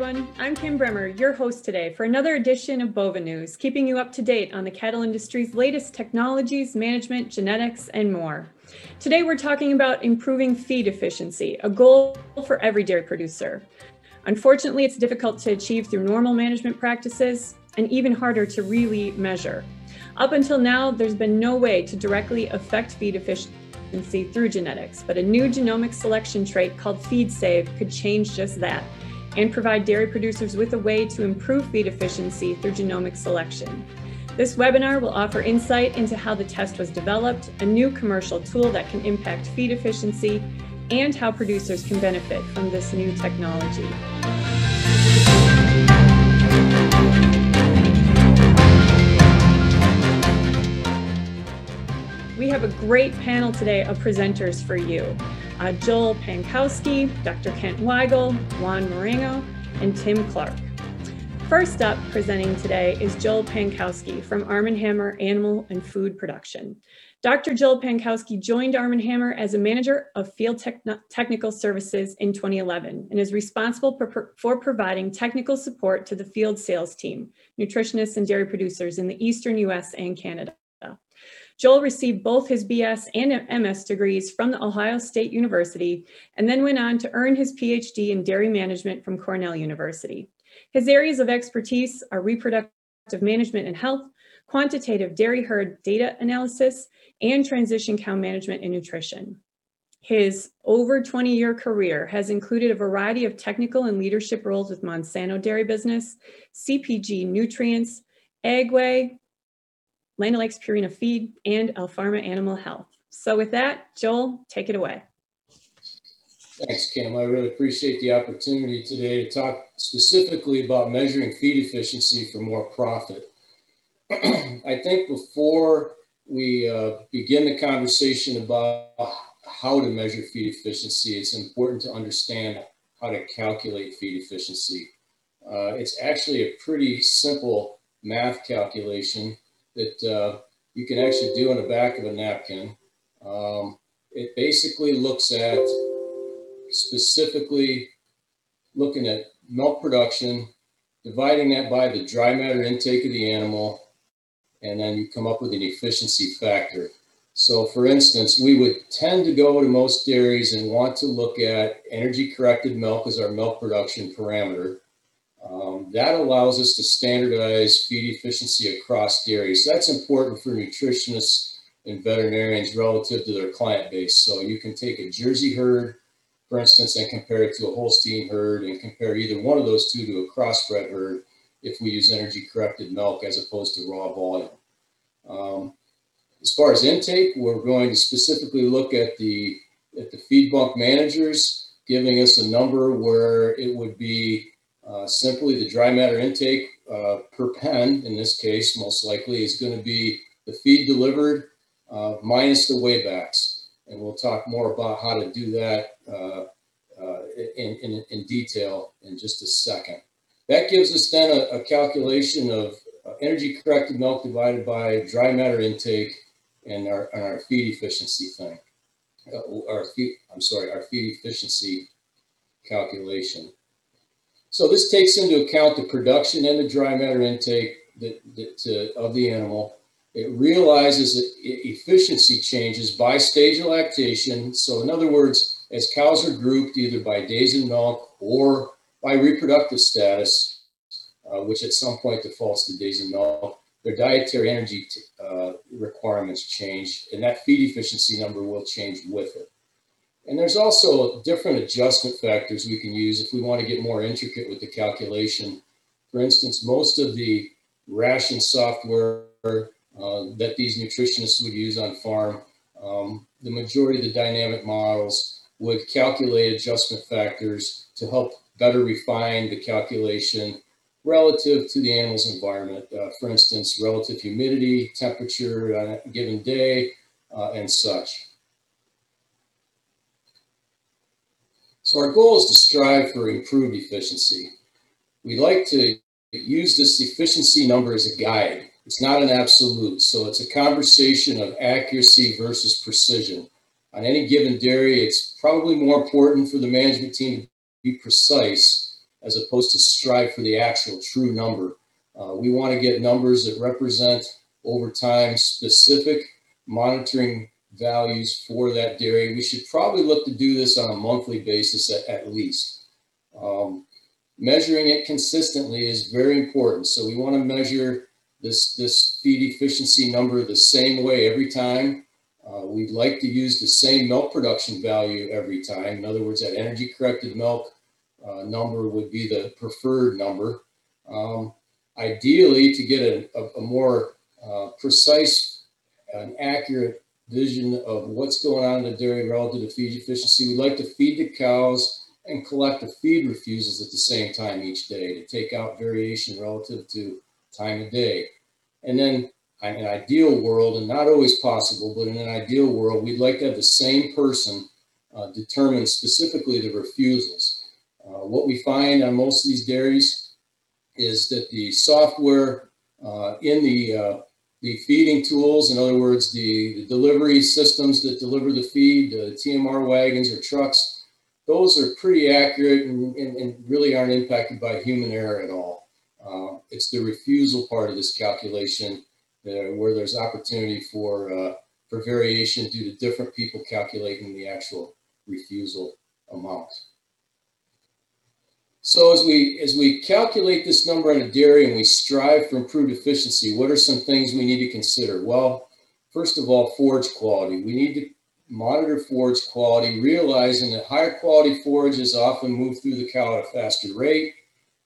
everyone. I'm Kim Bremer, your host today for another edition of Bova News, keeping you up to date on the cattle industry's latest technologies, management, genetics, and more. Today, we're talking about improving feed efficiency, a goal for every dairy producer. Unfortunately, it's difficult to achieve through normal management practices and even harder to really measure. Up until now, there's been no way to directly affect feed efficiency through genetics, but a new genomic selection trait called FeedSave could change just that and provide dairy producers with a way to improve feed efficiency through genomic selection. This webinar will offer insight into how the test was developed, a new commercial tool that can impact feed efficiency, and how producers can benefit from this new technology. We have a great panel today of presenters for you. Joel Pankowski, Dr. Kent Weigel, Juan Moreno, and Tim Clark. First up presenting today is Joel Pankowski from Arm & Hammer Animal and Food Production. Dr. Joel Pankowski joined Arm & Hammer as a manager of field technical services in 2011 and is responsible for providing technical support to the field sales team, nutritionists and dairy producers in the Eastern US and Canada. Joel received both his BS and MS degrees from the Ohio State University and then went on to earn his PhD in dairy management from Cornell University. His areas of expertise are reproductive management and health, quantitative dairy herd data analysis, and transition cow management and nutrition. His over 20-year career has included a variety of technical and leadership roles with Monsanto Dairy Business, CPG Nutrients, Agway, Land O'Lakes Purina Feed, and Alpharma Animal Health. So with that, Joel, take it away. Thanks, Kim. I really appreciate the opportunity today to talk specifically about measuring feed efficiency for more profit. I think before we begin the conversation about how to measure feed efficiency, it's important to understand how to calculate feed efficiency. It's actually a pretty simple math calculation that you can actually do on the back of a napkin. It basically looks at specifically looking at milk production, dividing that by the dry matter intake of the animal, and then you come up with an efficiency factor. So for instance, we would tend to go to most dairies and want to look at energy corrected milk as our milk production parameter. That allows us to standardize feed efficiency across dairies. That's important for nutritionists and veterinarians relative to their client base. So you can take a Jersey herd, for instance, and compare it to a Holstein herd and compare either one of those two to a crossbred herd if we use energy corrected milk as opposed to raw volume. As far as intake, we're going to specifically look at the feed bunk managers, giving us a number where it would be simply the dry matter intake per pen, in this case, most likely, is going to be the feed delivered minus the weigh-backs. And we'll talk more about how to do that in detail in just a second. That gives us then a calculation of energy corrected milk divided by dry matter intake and our feed efficiency thing. Our feed efficiency calculation. So this takes into account the production and the dry matter intake of the animal. It realizes that efficiency changes by stage of lactation. So in other words, as cows are grouped either by days in milk or by reproductive status, which at some point defaults to days in milk, their dietary energy requirements change, and that feed efficiency number will change with it. And there's also different adjustment factors we can use if we want to get more intricate with the calculation. For instance, most of the ration software that these nutritionists would use on farm, the majority of the dynamic models would calculate adjustment factors to help better refine the calculation relative to the animal's environment. For instance, relative humidity, temperature on a given day, and such. So our goal is to strive for improved efficiency. We like to use this efficiency number as a guide. It's not an absolute, so it's a conversation of accuracy versus precision. On any given dairy, it's probably more important for the management team to be precise as opposed to strive for the actual true number. We want to get numbers that represent over time specific monitoring values for that dairy. We should probably look to do this on a monthly basis at least. Measuring it consistently is very important. So we want to measure this feed efficiency number the same way every time. We'd like to use the same milk production value every time. In other words, that energy corrected milk number would be the preferred number. Ideally, to get a more precise and accurate vision of what's going on in the dairy relative to feed efficiency, we'd like to feed the cows and collect the feed refusals at the same time each day to take out variation relative to time of day. And then in an ideal world, and not always possible, but in an ideal world, we'd like to have the same person determine specifically the refusals. What we find on most of these dairies is that the software in the feeding tools, in other words, the delivery systems that deliver the feed, the TMR wagons or trucks, those are pretty accurate and really aren't impacted by human error at all. It's the refusal part of this calculation where there's opportunity for variation due to different people calculating the actual refusal amount. So as we calculate this number on a dairy and we strive for improved efficiency, what are some things we need to consider? Well, first of all, forage quality. We need to monitor forage quality, realizing that higher quality forages often move through the cow at a faster rate,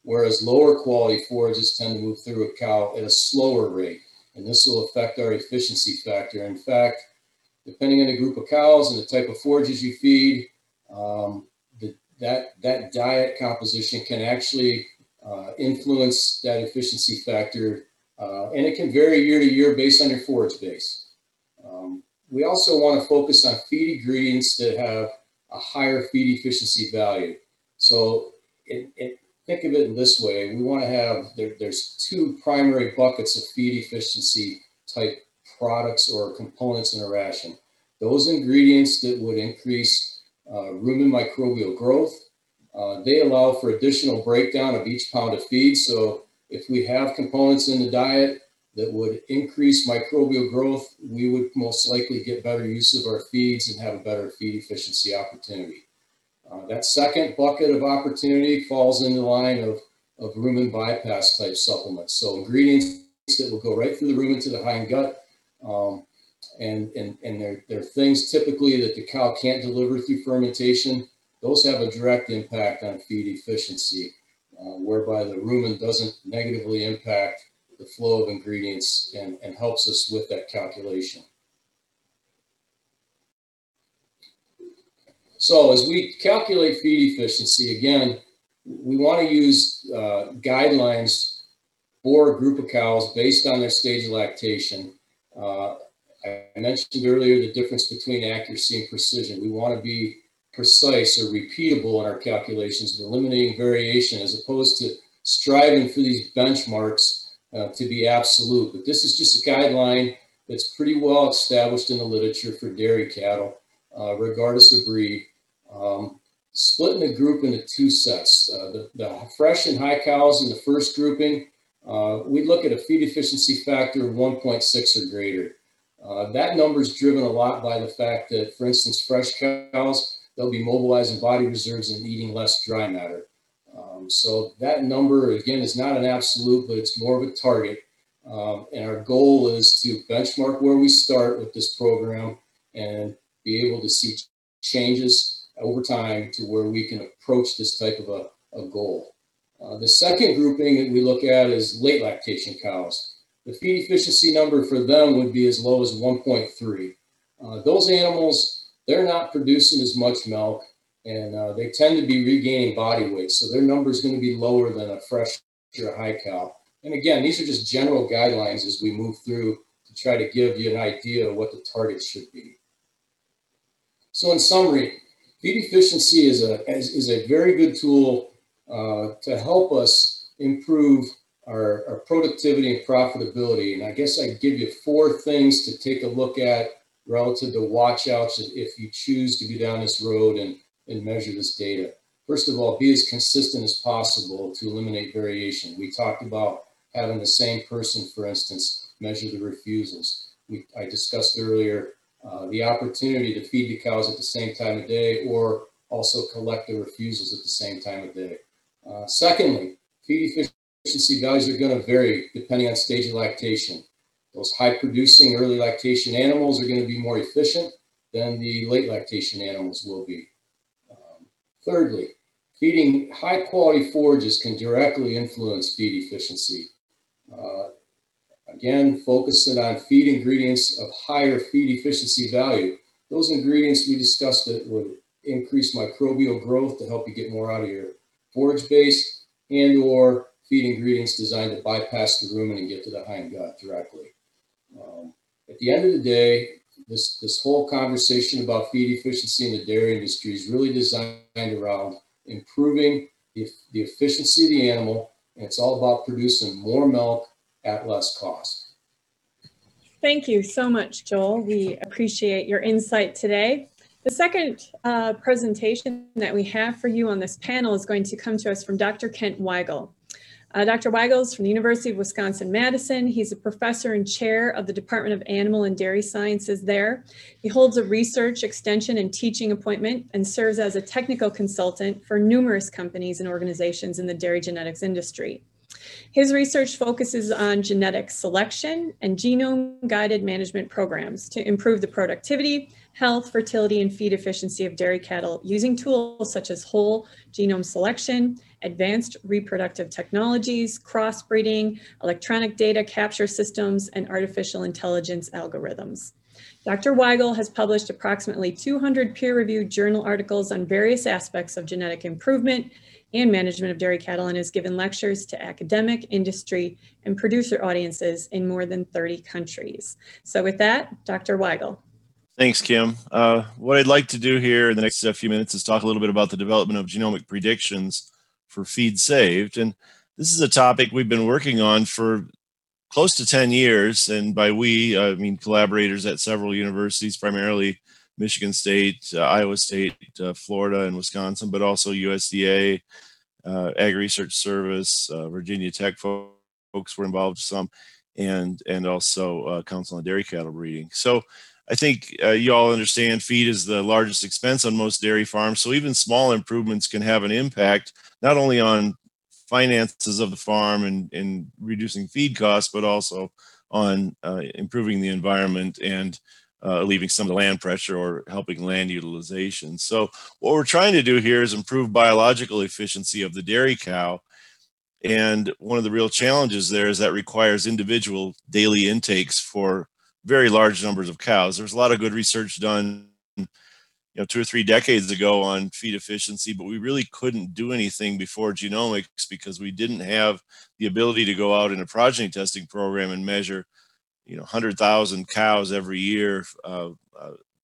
whereas lower quality forages tend to move through a cow at a slower rate. And this will affect our efficiency factor. In fact, depending on the group of cows and the type of forages you feed, that diet composition can actually influence that efficiency factor. And it can vary year to year based on your forage base. We also want to focus on feed ingredients that have a higher feed efficiency value. So think of it in this way. We want to have, there's two primary buckets of feed efficiency type products or components in a ration. Those ingredients that would increase rumen microbial growth, they allow for additional breakdown of each pound of feed. So if we have components in the diet that would increase microbial growth, we would most likely get better use of our feeds and have a better feed efficiency opportunity. That second bucket of opportunity falls in the line of rumen bypass type supplements. So ingredients that will go right through the rumen to the hind gut. And they're things typically that the cow can't deliver through fermentation. Those have a direct impact on feed efficiency, whereby the rumen doesn't negatively impact the flow of ingredients and helps us with that calculation. So as we calculate feed efficiency, again, we want to use guidelines for a group of cows based on their stage of lactation. I mentioned earlier the difference between accuracy and precision. We want to be precise or repeatable in our calculations, eliminating variation as opposed to striving for these benchmarks to be absolute. But this is just a guideline that's pretty well established in the literature for dairy cattle, regardless of breed. Splitting the group into two sets. The fresh and high cows in the first grouping, we look at a feed efficiency factor of 1.6 or greater. That number is driven a lot by the fact that, for instance, fresh cows, they'll be mobilizing body reserves and eating less dry matter. So that number, again, is not an absolute, but it's more of a target. And our goal is to benchmark where we start with this program and be able to see changes over time to where we can approach this type of a goal. The second grouping that we look at is late lactation cows. The feed efficiency number for them would be as low as 1.3. Those animals, they're not producing as much milk, and they tend to be regaining body weight. So their number is going to be lower than a fresh or high cow. And again, these are just general guidelines as we move through to try to give you an idea of what the target should be. So in summary, feed efficiency is a very good tool to help us improve our productivity and profitability. And I guess I'd give you four things to take a look at relative to watch outs if you choose to go down this road and measure this data. First of all, be as consistent as possible to eliminate variation. We talked about having the same person, for instance, measure the refusals. I discussed earlier the opportunity to feed the cows at the same time of day or also collect the refusals at the same time of day. Secondly, feed efficiency values are going to vary depending on stage of lactation. Those high-producing early lactation animals are going to be more efficient than the late lactation animals will be. Thirdly, feeding high-quality forages can directly influence feed efficiency. Again, focusing on feed ingredients of higher feed efficiency value. Those ingredients we discussed that would increase microbial growth to help you get more out of your forage base, and or feed ingredients designed to bypass the rumen and get to the hind gut directly. At the end of the day, this whole conversation about feed efficiency in the dairy industry is really designed around improving the efficiency of the animal, and it's all about producing more milk at less cost. Thank you so much, Joel. We appreciate your insight today. The second presentation that we have for you on this panel is going to come to us from Dr. Kent Weigel. Dr. Weigel is from the University of Wisconsin-Madison. He's a professor and chair of the Department of Animal and Dairy Sciences there. He holds a research, extension, and teaching appointment and serves as a technical consultant for numerous companies and organizations in the dairy genetics industry. His research focuses on genetic selection and genome-guided management programs to improve the productivity, health, fertility, and feed efficiency of dairy cattle using tools such as whole genome selection, advanced reproductive technologies, crossbreeding, electronic data capture systems, and artificial intelligence algorithms. Dr. Weigel has published approximately 200 peer-reviewed journal articles on various aspects of genetic improvement and management of dairy cattle, and has given lectures to academic, industry, and producer audiences in more than 30 countries. So with that, Dr. Weigel. Thanks, Kim. What I'd like to do here in the next few minutes is talk a little bit about the development of genomic predictions for FeedSave. And this is a topic we've been working on for close to 10 years. And by we, I mean collaborators at several universities, primarily Michigan State, Iowa State, Florida, and Wisconsin, but also USDA, Ag Research Service, Virginia Tech folks were involved some, and also Council on Dairy Cattle Breeding. So I think you all understand feed is the largest expense on most dairy farms, so even small improvements can have an impact, not only on finances of the farm and reducing feed costs, but also on improving the environment and leaving some of the land pressure or helping land utilization. So what we're trying to do here is improve biological efficiency of the dairy cow. And one of the real challenges there is that requires individual daily intakes for very large numbers of cows. There's a lot of good research done, you know, 2 or 3 decades ago on feed efficiency, but we really couldn't do anything before genomics because we didn't have the ability to go out in a progeny testing program and measure, you know, 100,000 cows every year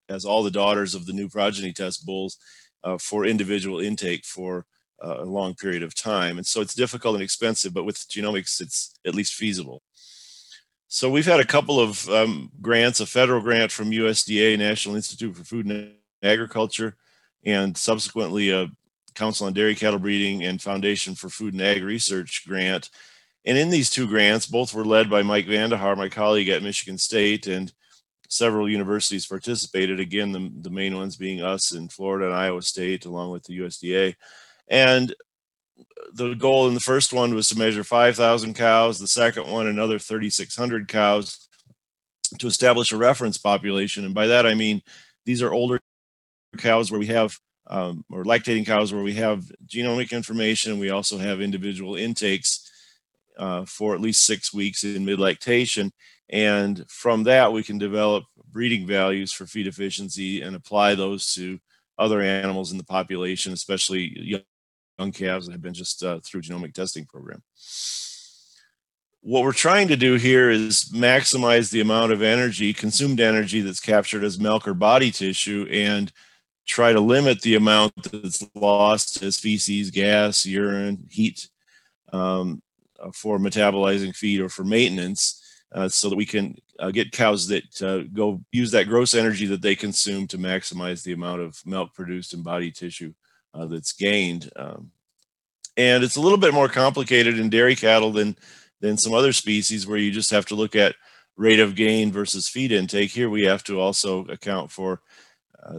as all the daughters of the new progeny test bulls for individual intake for a long period of time. And so it's difficult and expensive, but with genomics, it's at least feasible. So we've had a couple of grants, a federal grant from USDA, National Institute for Food and Agriculture, and subsequently a Council on Dairy Cattle Breeding and Foundation for Food and Ag Research grant. And in these two grants, both were led by Mike Vanderhaar, my colleague at Michigan State, and several universities participated. Again, the main ones being us in Florida and Iowa State, along with the USDA. And the goal in the first one was to measure 5,000 cows, the second one another 3,600 cows to establish a reference population. And by that, I mean, these are older cows where we have or lactating cows where we have genomic information. We also have individual intakes for at least 6 weeks in mid-lactation. And from that, we can develop breeding values for feed efficiency and apply those to other animals in the population, especially young calves that have been just through genomic testing program. What we're trying to do here is maximize the amount of energy, consumed energy that's captured as milk or body tissue, and try to limit the amount that's lost as feces, gas, urine, heat, for metabolizing feed or for maintenance, so that we can get cows that go use that gross energy that they consume to maximize the amount of milk produced and body tissue that's gained. And it's a little bit more complicated in dairy cattle than some other species where you just have to look at rate of gain versus feed intake. Here we have to also account for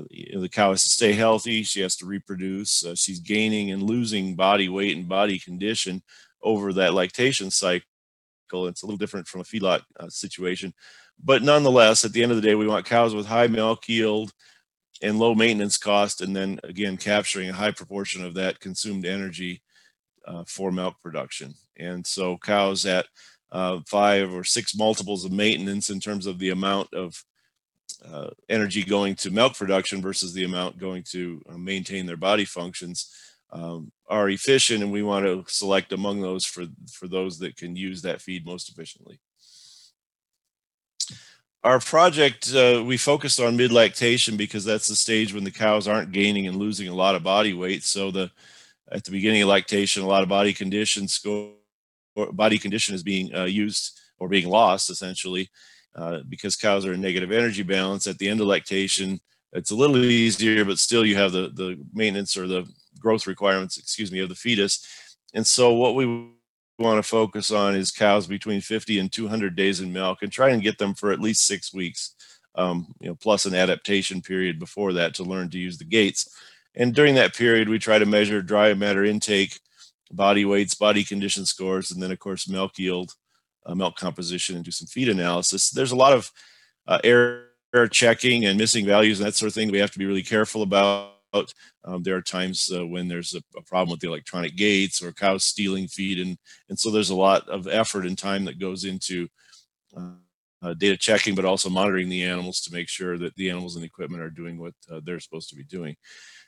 the cow has to stay healthy, she has to reproduce, she's gaining and losing body weight and body condition over that lactation cycle. It's a little different from a feedlot situation. But nonetheless, at the end of the day, we want cows with high milk yield and low maintenance cost, and then again, capturing a high proportion of that consumed energy for milk production. And so cows at 5 or 6 multiples of maintenance in terms of the amount of energy going to milk production versus the amount going to maintain their body functions are efficient, and we want to select among those for those that can use that feed most efficiently. Our project, we focused on mid-lactation because that's the stage when the cows aren't gaining and losing a lot of body weight. So at the beginning of lactation, a lot of body condition score, body condition is being used or being lost essentially because cows are in negative energy balance. At the end of lactation, it's a little easier, but still you have the maintenance or the growth requirements, excuse me, of the fetus. And so what we want to focus on is cows between 50 and 200 days in milk, and try and get them for at least 6 weeks, plus an adaptation period before that to learn to use the gates. And during that period, we try to measure dry matter intake, body weights, body condition scores, and then of course milk yield, milk composition, and do some feed analysis. There's a lot of error checking and missing values and that sort of thing that we have to be really careful about. There are times when there's a problem with the electronic gates or cows stealing feed, and so there's a lot of effort and time that goes into data checking, but also monitoring the animals to make sure that the animals and equipment are doing what they're supposed to be doing.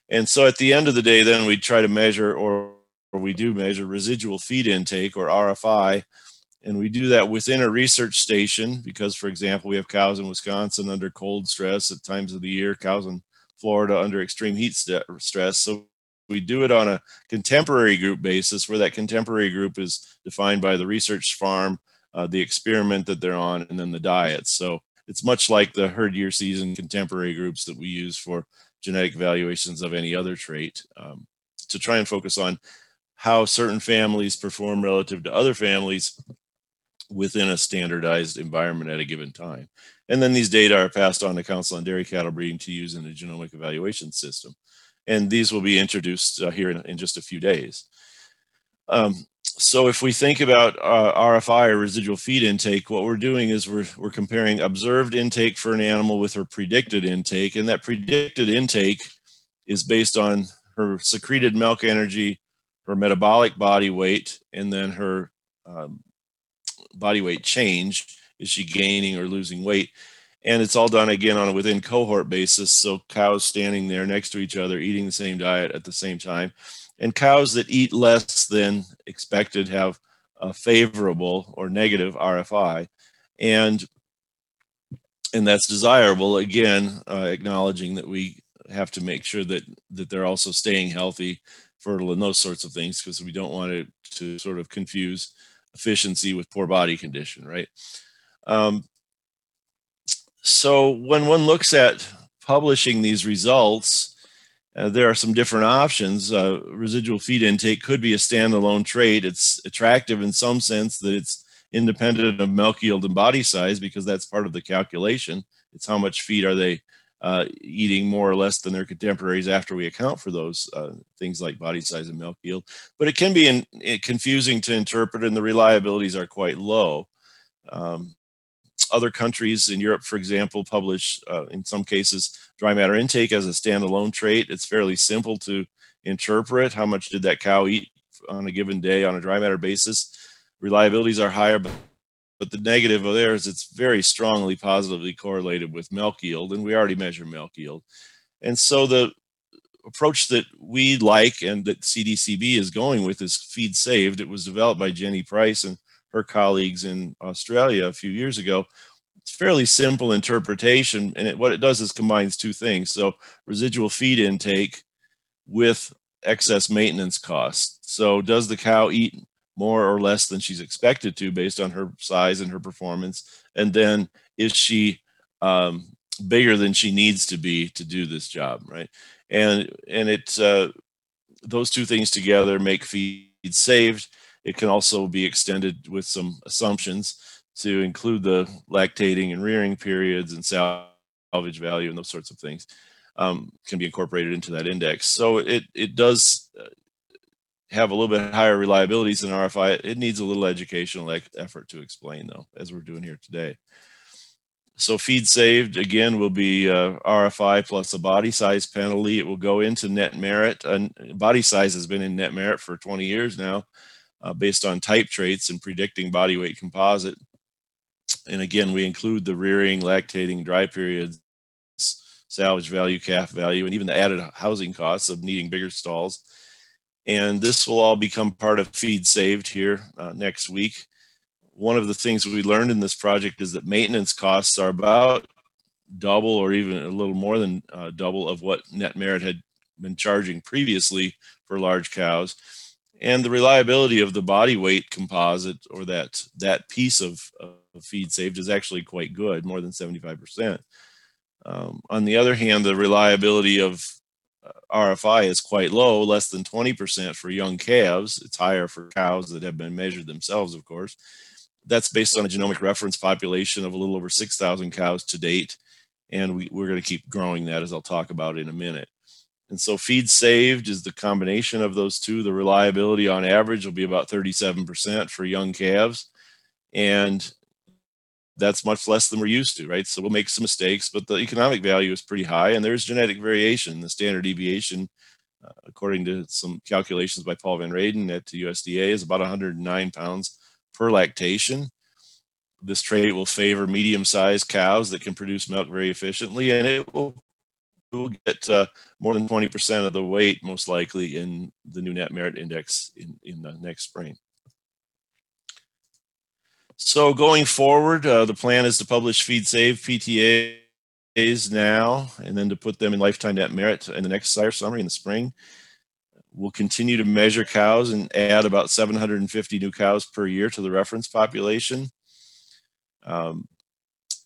And so at the end of the day, then we try to measure, or we do measure, residual feed intake, or RFI, and we do that within a research station because, for example, we have cows in Wisconsin under cold stress at times of the year, cows in Florida under extreme heat stress. So we do it on a contemporary group basis, where that contemporary group is defined by the research farm, the experiment that they're on, and then the diet. So it's much like the herd year season contemporary groups that we use for genetic evaluations of any other trait, to try and focus on how certain families perform relative to other families within a standardized environment at a given time. And then these data are passed on to Council on Dairy Cattle Breeding to use in a genomic evaluation system. And these will be introduced here in just a few days. So if we think about RFI, or residual feed intake, what we're doing is we're comparing observed intake for an animal with her predicted intake. And that predicted intake is based on her secreted milk energy, her metabolic body weight, and then her body weight change. Is she gaining or losing weight? And it's all done again on a within cohort basis. So cows standing there next to each other, eating the same diet at the same time. And cows that eat less than expected have a favorable or negative RFI. And that's desirable, again, acknowledging that we have to make sure that they're also staying healthy, fertile, and those sorts of things, because we don't want to sort of confuse efficiency with poor body condition, right? So when one looks at publishing these results, there are some different options. Residual feed intake could be a standalone trait. It's attractive in some sense that it's independent of milk yield and body size, because that's part of the calculation. It's how much feed are they eating more or less than their contemporaries after we account for those things like body size and milk yield. But it can be confusing to interpret, and the reliabilities are quite low. Other countries in Europe, for example, publish in some cases dry matter intake as a standalone trait. It's fairly simple to interpret. How much did that cow eat on a given day on a dry matter basis? Reliabilities are higher, but the negative of there is it's very strongly positively correlated with milk yield, and we already measure milk yield. And so the approach that we like and that CDCB is going with is FeedSave. It was developed by Jenny Price and her colleagues in Australia a few years ago. It's fairly simple interpretation, and what it does is combines two things. So residual feed intake with excess maintenance costs. So does the cow eat more or less than she's expected to based on her size and her performance? And then is she bigger than she needs to be to do this job, right? And it those two things together make FeedSave. It can also be extended with some assumptions to include the lactating and rearing periods and salvage value and those sorts of things can be incorporated into that index. So it does have a little bit higher reliability than RFI. It needs a little educational effort to explain though, as we're doing here today. So feed saved again will be RFI plus a body size penalty. It will go into net merit. Body size has been in net merit for 20 years now, based on type traits and predicting body weight composite. And again, we include the rearing, lactating, dry periods, salvage value, calf value, and even the added housing costs of needing bigger stalls. And this will all become part of feed saved here next week. One of the things we learned in this project is that maintenance costs are about double or even a little more than double of what Net Merit had been charging previously for large cows. And the reliability of the body weight composite, or that piece of feed saved, is actually quite good, more than 75%. On the other hand, the reliability of RFI is quite low, less than 20% for young calves. It's higher for cows that have been measured themselves, of course. That's based on a genomic reference population of a little over 6,000 cows to date. And we're going to keep growing that, as I'll talk about in a minute. And so feed saved is the combination of those two. The reliability on average will be about 37% for young calves. And that's much less than we're used to, right? So we'll make some mistakes, but the economic value is pretty high. And there's genetic variation. The standard deviation, according to some calculations by Paul Van Raden at the USDA, is about 109 pounds per lactation. This trait will favor medium-sized cows that can produce milk very efficiently, and it will get more than 20% of the weight, most likely, in the new net merit index in the next spring. So going forward, the plan is to publish FeedSave PTAs now, and then to put them in lifetime net merit in the next sire summary in the spring. We'll continue to measure cows and add about 750 new cows per year to the reference population.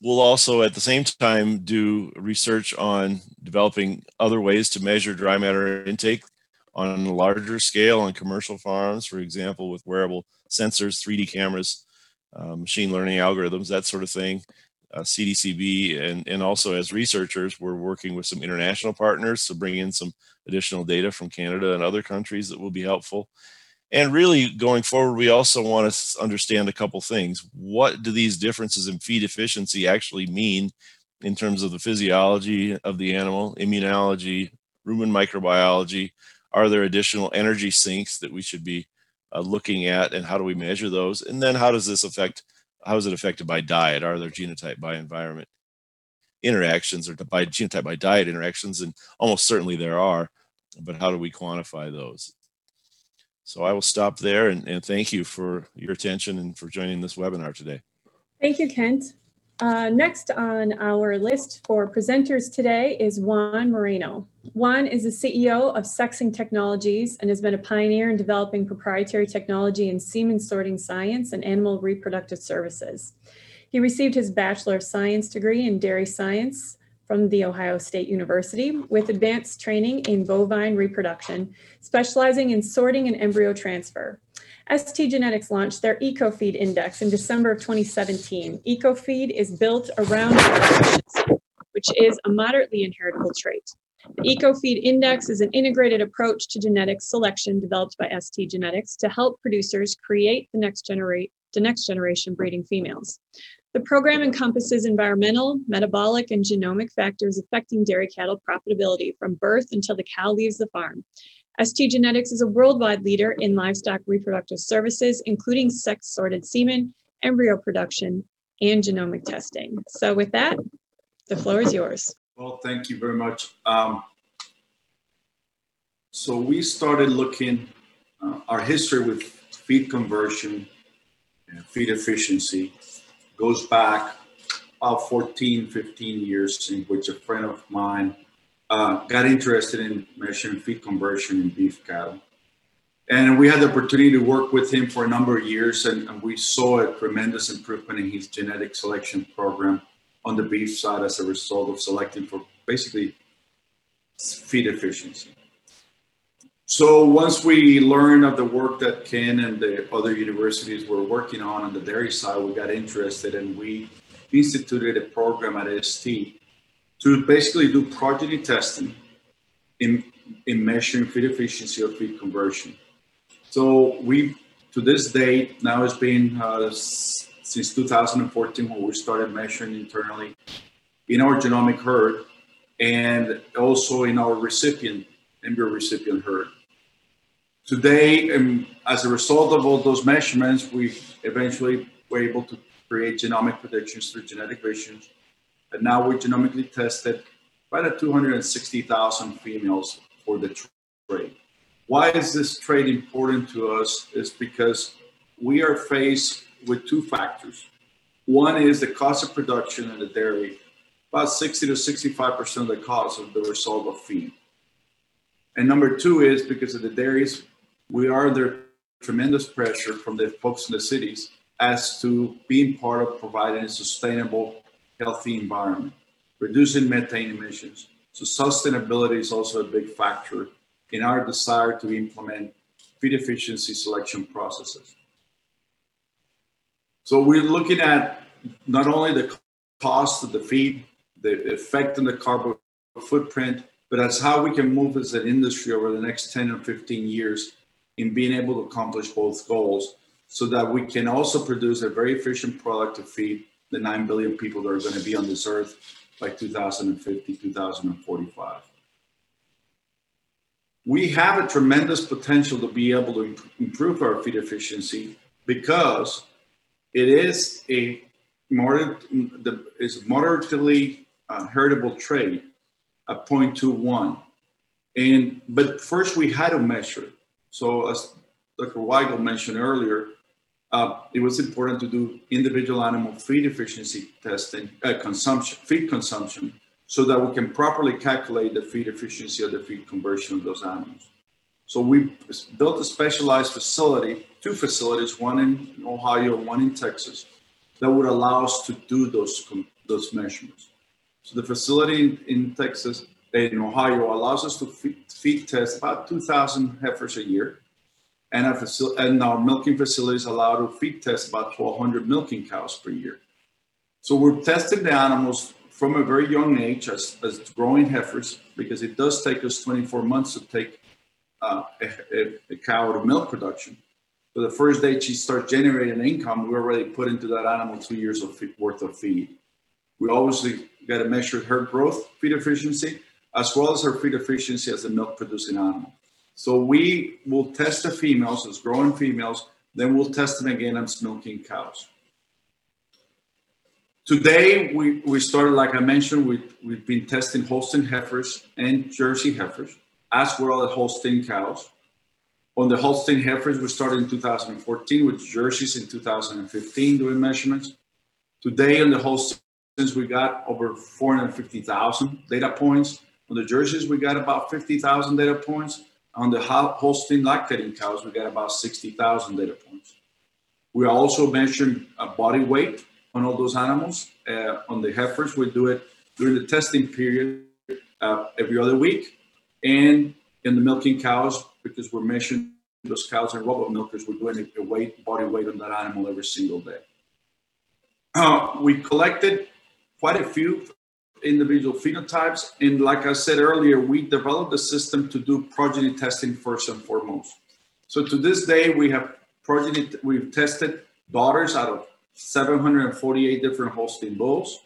We'll also at the same time do research on developing other ways to measure dry matter intake on a larger scale on commercial farms, for example, with wearable sensors, 3D cameras, machine learning algorithms, that sort of thing. CDCB, and also as researchers, we're working with some international partners to bring in some additional data from Canada and other countries that will be helpful. And really going forward, we also want to understand a couple things. What do these differences in feed efficiency actually mean in terms of the physiology of the animal, immunology, rumen microbiology? Are there additional energy sinks that we should be looking at, and how do we measure those? And then how is it affected by diet? Are there genotype by environment interactions, or by genotype by diet interactions? And almost certainly there are, but how do we quantify those? So I will stop there, and thank you for your attention and for joining this webinar today. Thank you, Kent. Next on our list for presenters today is Juan Moreno. Juan is the CEO of Sexing Technologies and has been a pioneer in developing proprietary technology in semen sorting science and animal reproductive services. He received his Bachelor of Science degree in dairy science from the Ohio State University with advanced training in bovine reproduction, specializing in sorting and embryo transfer. ST Genetics launched their EcoFeed index in December of 2017. EcoFeed is built around which is a moderately inheritable trait. The EcoFeed index is an integrated approach to genetic selection developed by ST Genetics to help producers create the next generation breeding females. The program encompasses environmental, metabolic, and genomic factors affecting dairy cattle profitability from birth until the cow leaves the farm. ST Genetics is a worldwide leader in livestock reproductive services, including sex-sorted semen, embryo production, and genomic testing. So with that, the floor is yours. Well, thank you very much. So we started looking our history with feed conversion and feed efficiency goes back about 14, 15 years, in which a friend of mine got interested in measuring feed conversion in beef cattle. And we had the opportunity to work with him for a number of years, and we saw a tremendous improvement in his genetic selection program on the beef side as a result of selecting for basically feed efficiency. So once we learned of the work that Ken and the other universities were working on the dairy side, we got interested and we instituted a program at ST to basically do progeny testing in measuring feed efficiency or feed conversion. So we, to this date, now it's been since 2014 when we started measuring internally in our genomic herd and also in our recipient, embryo recipient herd. Today, as a result of all those measurements, we eventually were able to create genomic predictions through genetic vision. And now we genomically tested about 260,000 females for the trait. Why is this trait important to us? It's because we are faced with two factors. One is the cost of production in the dairy, about 60 to 65% of the cost of the result of feed. And number two is because of the dairies, we are under tremendous pressure from the folks in the cities as to being part of providing a sustainable, healthy environment, reducing methane emissions. So sustainability is also a big factor in our desire to implement feed efficiency selection processes. So we're looking at not only the cost of the feed, the effect on the carbon footprint, but as how we can move as an industry over the next 10 or 15 years in being able to accomplish both goals so that we can also produce a very efficient product to feed the 9 billion people that are going to be on this earth by 2050, 2045. We have a tremendous potential to be able to improve our feed efficiency because it is a moderately heritable trait at 0.21. But first we had to measure it. So as Dr. Weigel mentioned earlier, it was important to do individual animal feed efficiency testing, feed consumption, so that we can properly calculate the feed efficiency or the feed conversion of those animals. So we built a specialized facility, two facilities, one in Ohio, one in Texas, that would allow us to do those measurements. So the facility in Ohio allows us to feed test about 2,000 heifers a year, and our milking facilities allow to feed test about 1,200 milking cows per year. So we're testing the animals from a very young age as growing heifers, because it does take us 24 months to take a cow to milk production. So the first day she starts generating income, we already put into that animal 2 years worth of feed. We obviously got to measure her growth, feed efficiency, as well as her feed efficiency as a milk producing animal. So we will test the females as growing females, then we'll test them again as milking cows. Today, we started, like I mentioned, we've been testing Holstein heifers and Jersey heifers, as well as Holstein cows. On the Holstein heifers, we started in 2014 with Jerseys in 2015 doing measurements. Today on the Holsteins, we got over 450,000 data points. On the Jerseys, we got about 50,000 data points. On the Holstein lactating cows, we got about 60,000 data points. We also measured body weight on all those animals. On the heifers, we do it during the testing period every other week. And in the milking cows, because we're measuring those cows and robot milkers, we're doing a body weight on that animal every single day. We collected quite a few individual phenotypes. And like I said earlier, we developed a system to do progeny testing first and foremost. So to this day, we've tested daughters out of 748 different Holstein bulls,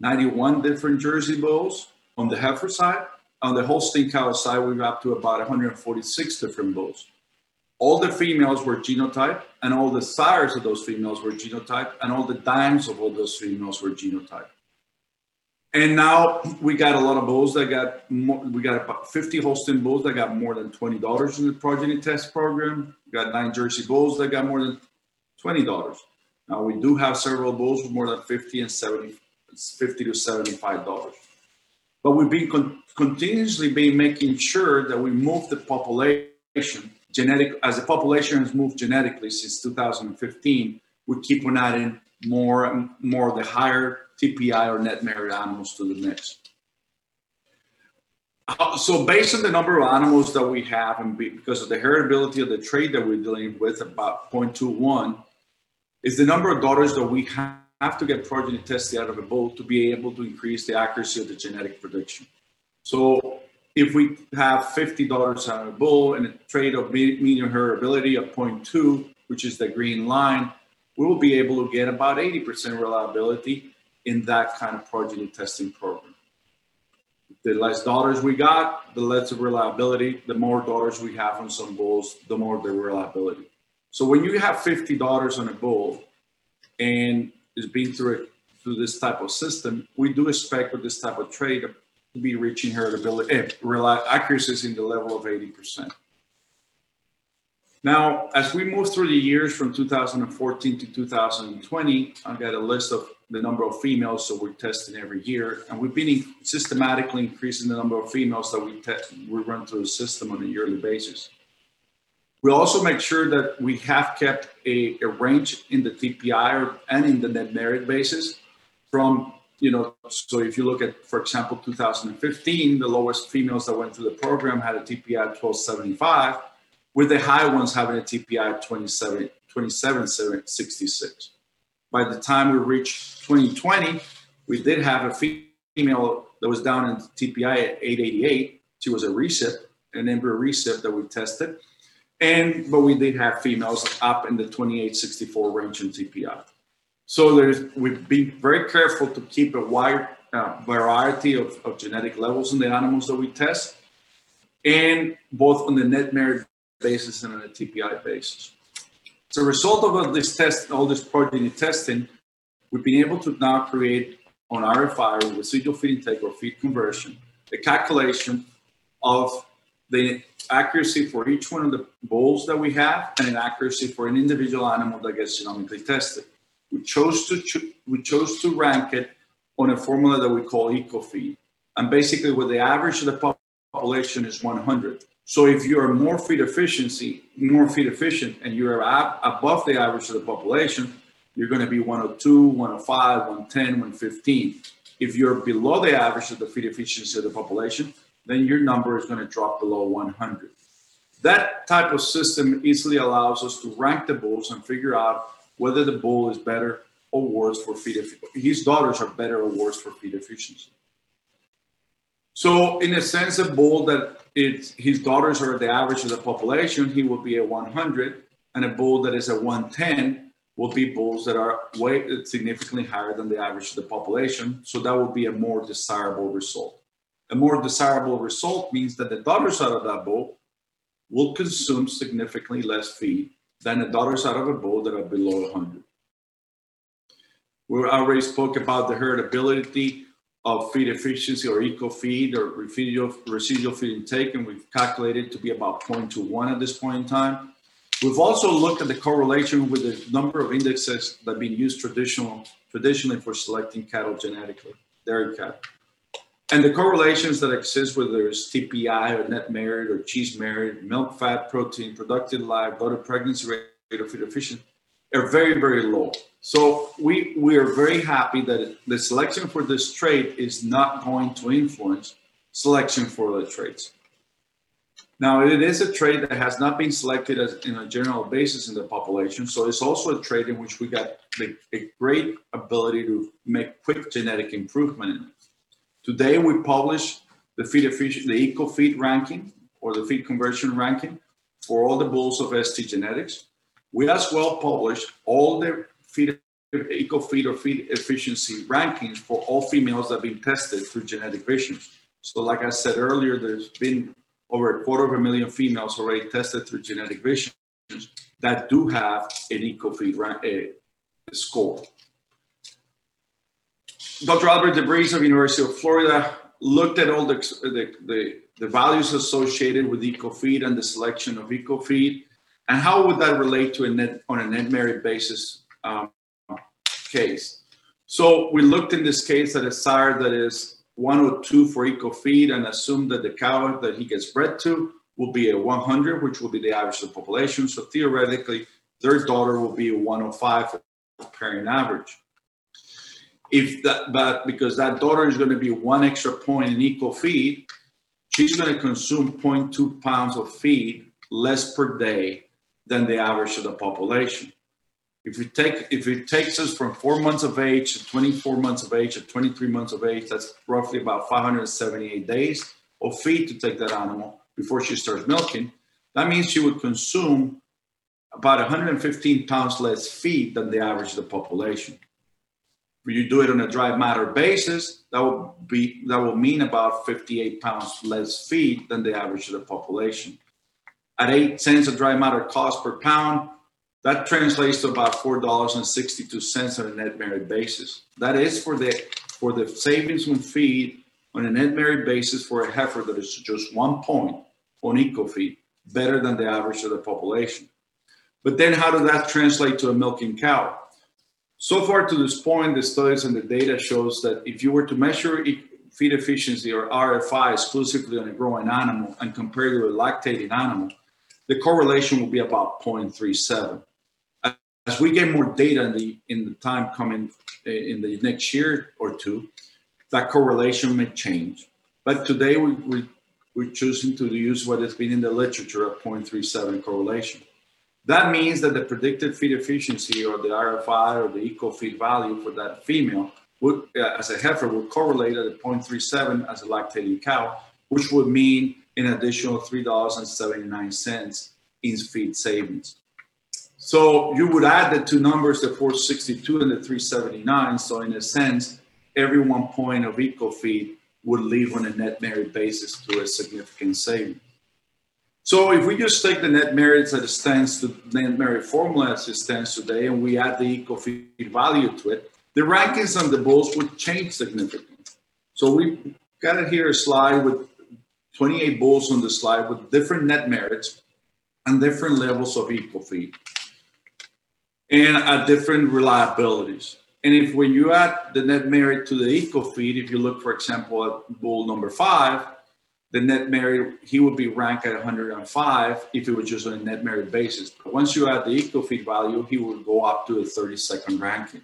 91 different Jersey bulls on the heifer side. On the Holstein cow side, we've up to about 146 different bulls. All the females were genotyped, and all the sires of those females were genotyped, and all the dymes of all those females were genotyped. And now we got a lot of bulls that we got about 50 Holstein bulls that got more than $20 in the progeny test program. We got 9 Jersey bulls that got more than $20. Now we do have several bulls with more than $50 to $75. But we've been continuously making sure that we move the population as the population has moved genetically since 2015. We keep on adding more and more of the higher TPI or net merit animals to the mix. So based on the number of animals that we have, and because of the heritability of the trait that we're dealing with, about 0.21, is the number of daughters that we have to get progeny tested out of a bull to be able to increase the accuracy of the genetic prediction. So if we have 50 daughters out of a bull and a trait of median heritability of 0.2, which is the green line, we will be able to get about 80% reliability in that kind of progeny testing program. The less daughters we got, the less reliability. The more daughters we have on some bulls, the more the reliability. So when you have 50 daughters on a bull and it's been through this type of system, we do expect with this type of trait to be reaching heritability, accuracies in the level of 80%. Now, as we move through the years from 2014 to 2020, I've got a list of the number of females that we're testing every year, and we've been systematically increasing the number of females that we test. We run through the system on a yearly basis. We also make sure that we have kept a range in the TPI and in the net merit basis from, you know, so if you look at, for example, 2015, the lowest females that went through the program had a TPI of 1275, with the high ones having a TPI of 2766. By the time we reached 2020, we did have a female that was down in TPI at 888. She was a recip, an embryo recip that we tested. But we did have females up in the 2864 range in TPI. So we've been very careful to keep a wide variety of genetic levels in the animals that we test, and both on the net merit basis and on a TPI basis. As a result of all this progeny testing, we've been able to now create on RFI, or residual feed intake or feed conversion, a calculation of the accuracy for each one of the bulls that we have and an accuracy for an individual animal that gets genomically tested. We chose to rank it on a formula that we call EcoFeed. And basically where the average of the population is 100. So if you're more feed efficient, and you're above the average of the population, you're going to be 102, 105, 110, 115. If you're below the average of the feed efficiency of the population, then your number is going to drop below 100. That type of system easily allows us to rank the bulls and figure out whether the bull is better or worse for feed efficiency. His daughters are better or worse for feed efficiency. So in a sense, a bull that his daughters are the average of the population, he will be a 100, and a bull that is a 110 will be bulls that are significantly higher than the average of the population. So that will be a more desirable result. A more desirable result means that the daughters out of that bull will consume significantly less feed than the daughters out of a bull that are below 100. We already spoke about the heritability of feed efficiency or eco-feed or residual feed intake, and we've calculated to be about 0.21 at this point in time. We've also looked at the correlation with the number of indexes that have been used traditionally for selecting cattle genetically, dairy cattle. And the correlations that exist, whether it's TPI or net merit or cheese merit, milk fat, protein, productive life, daughter pregnancy rate, or feed efficiency, are very, very low. So we are very happy that the selection for this trait is not going to influence selection for other traits. Now, it is a trait that has not been selected as in a general basis in the population. So it's also a trait in which we got a great ability to make quick genetic improvement in it. Today, we publish the eco-feed ranking or the feed conversion ranking for all the bulls of ST Genetics. We as well publish all the eco-feed or feed efficiency rankings for all females that have been tested through genetic vision. So like I said earlier, there's been over 250,000 females already tested through genetic vision that do have an eco-feed score. Dr. Albert DeBreeze of University of Florida looked at all the values associated with eco-feed and the selection of eco-feed. And how would that relate to on a net merit basis case? So we looked in this case at a sire that is 102 for eco-feed and assumed that the cow that he gets bred to will be a 100, which will be the average of the population. So theoretically, their daughter will be a 105 for pairing average. Because that daughter is going to be one extra point in eco-feed, she's going to consume 0.2 pounds of feed less per day than the average of the population. If it takes us from 4 months of age to 24 months of age to 23 months of age, that's roughly about 578 days of feed to take that animal before she starts milking. That means she would consume about 115 pounds less feed than the average of the population. If you do it on a dry matter basis, that will mean about 58 pounds less feed than the average of the population. At 8 cents of dry matter cost per pound, that translates to about $4.62 on a net merit basis. That is for the savings on feed on a net merit basis for a heifer that is just 1 point on EcoFeed, better than the average of the population. But then how does that translate to a milking cow? So far to this point, the studies and the data shows that if you were to measure feed efficiency or RFI exclusively on a growing animal and compare to a lactating animal, the correlation will be about 0.37. As we get more data in the time coming in the next year or two, that correlation may change. But today we're choosing to use what has been in the literature, a 0.37 correlation. That means that the predicted feed efficiency or the RFI or the eco-feed value for that female would, as a heifer, would correlate at a 0.37 as a lactating cow, which would mean an additional $3.79 in feed savings. So you would add the two numbers, the 462 and the 379. So in a sense, every 1 point of eco-feed would leave on a net merit basis to a significant saving. So if we just take the net merits that stands to the net merit formula as it stands today, and we add the EcoFeed value to it, the rankings on the bulls would change significantly. So we got here a slide with 28 bulls on the slide with different net merits and different levels of EcoFeed and at different reliabilities. And if when you add the net merit to the EcoFeed, if you look, for example, at bull number 5, the net merit, he would be ranked at 105 if it was just on a net merit basis. But once you add the EcoFeed value, he would go up to a 32nd ranking.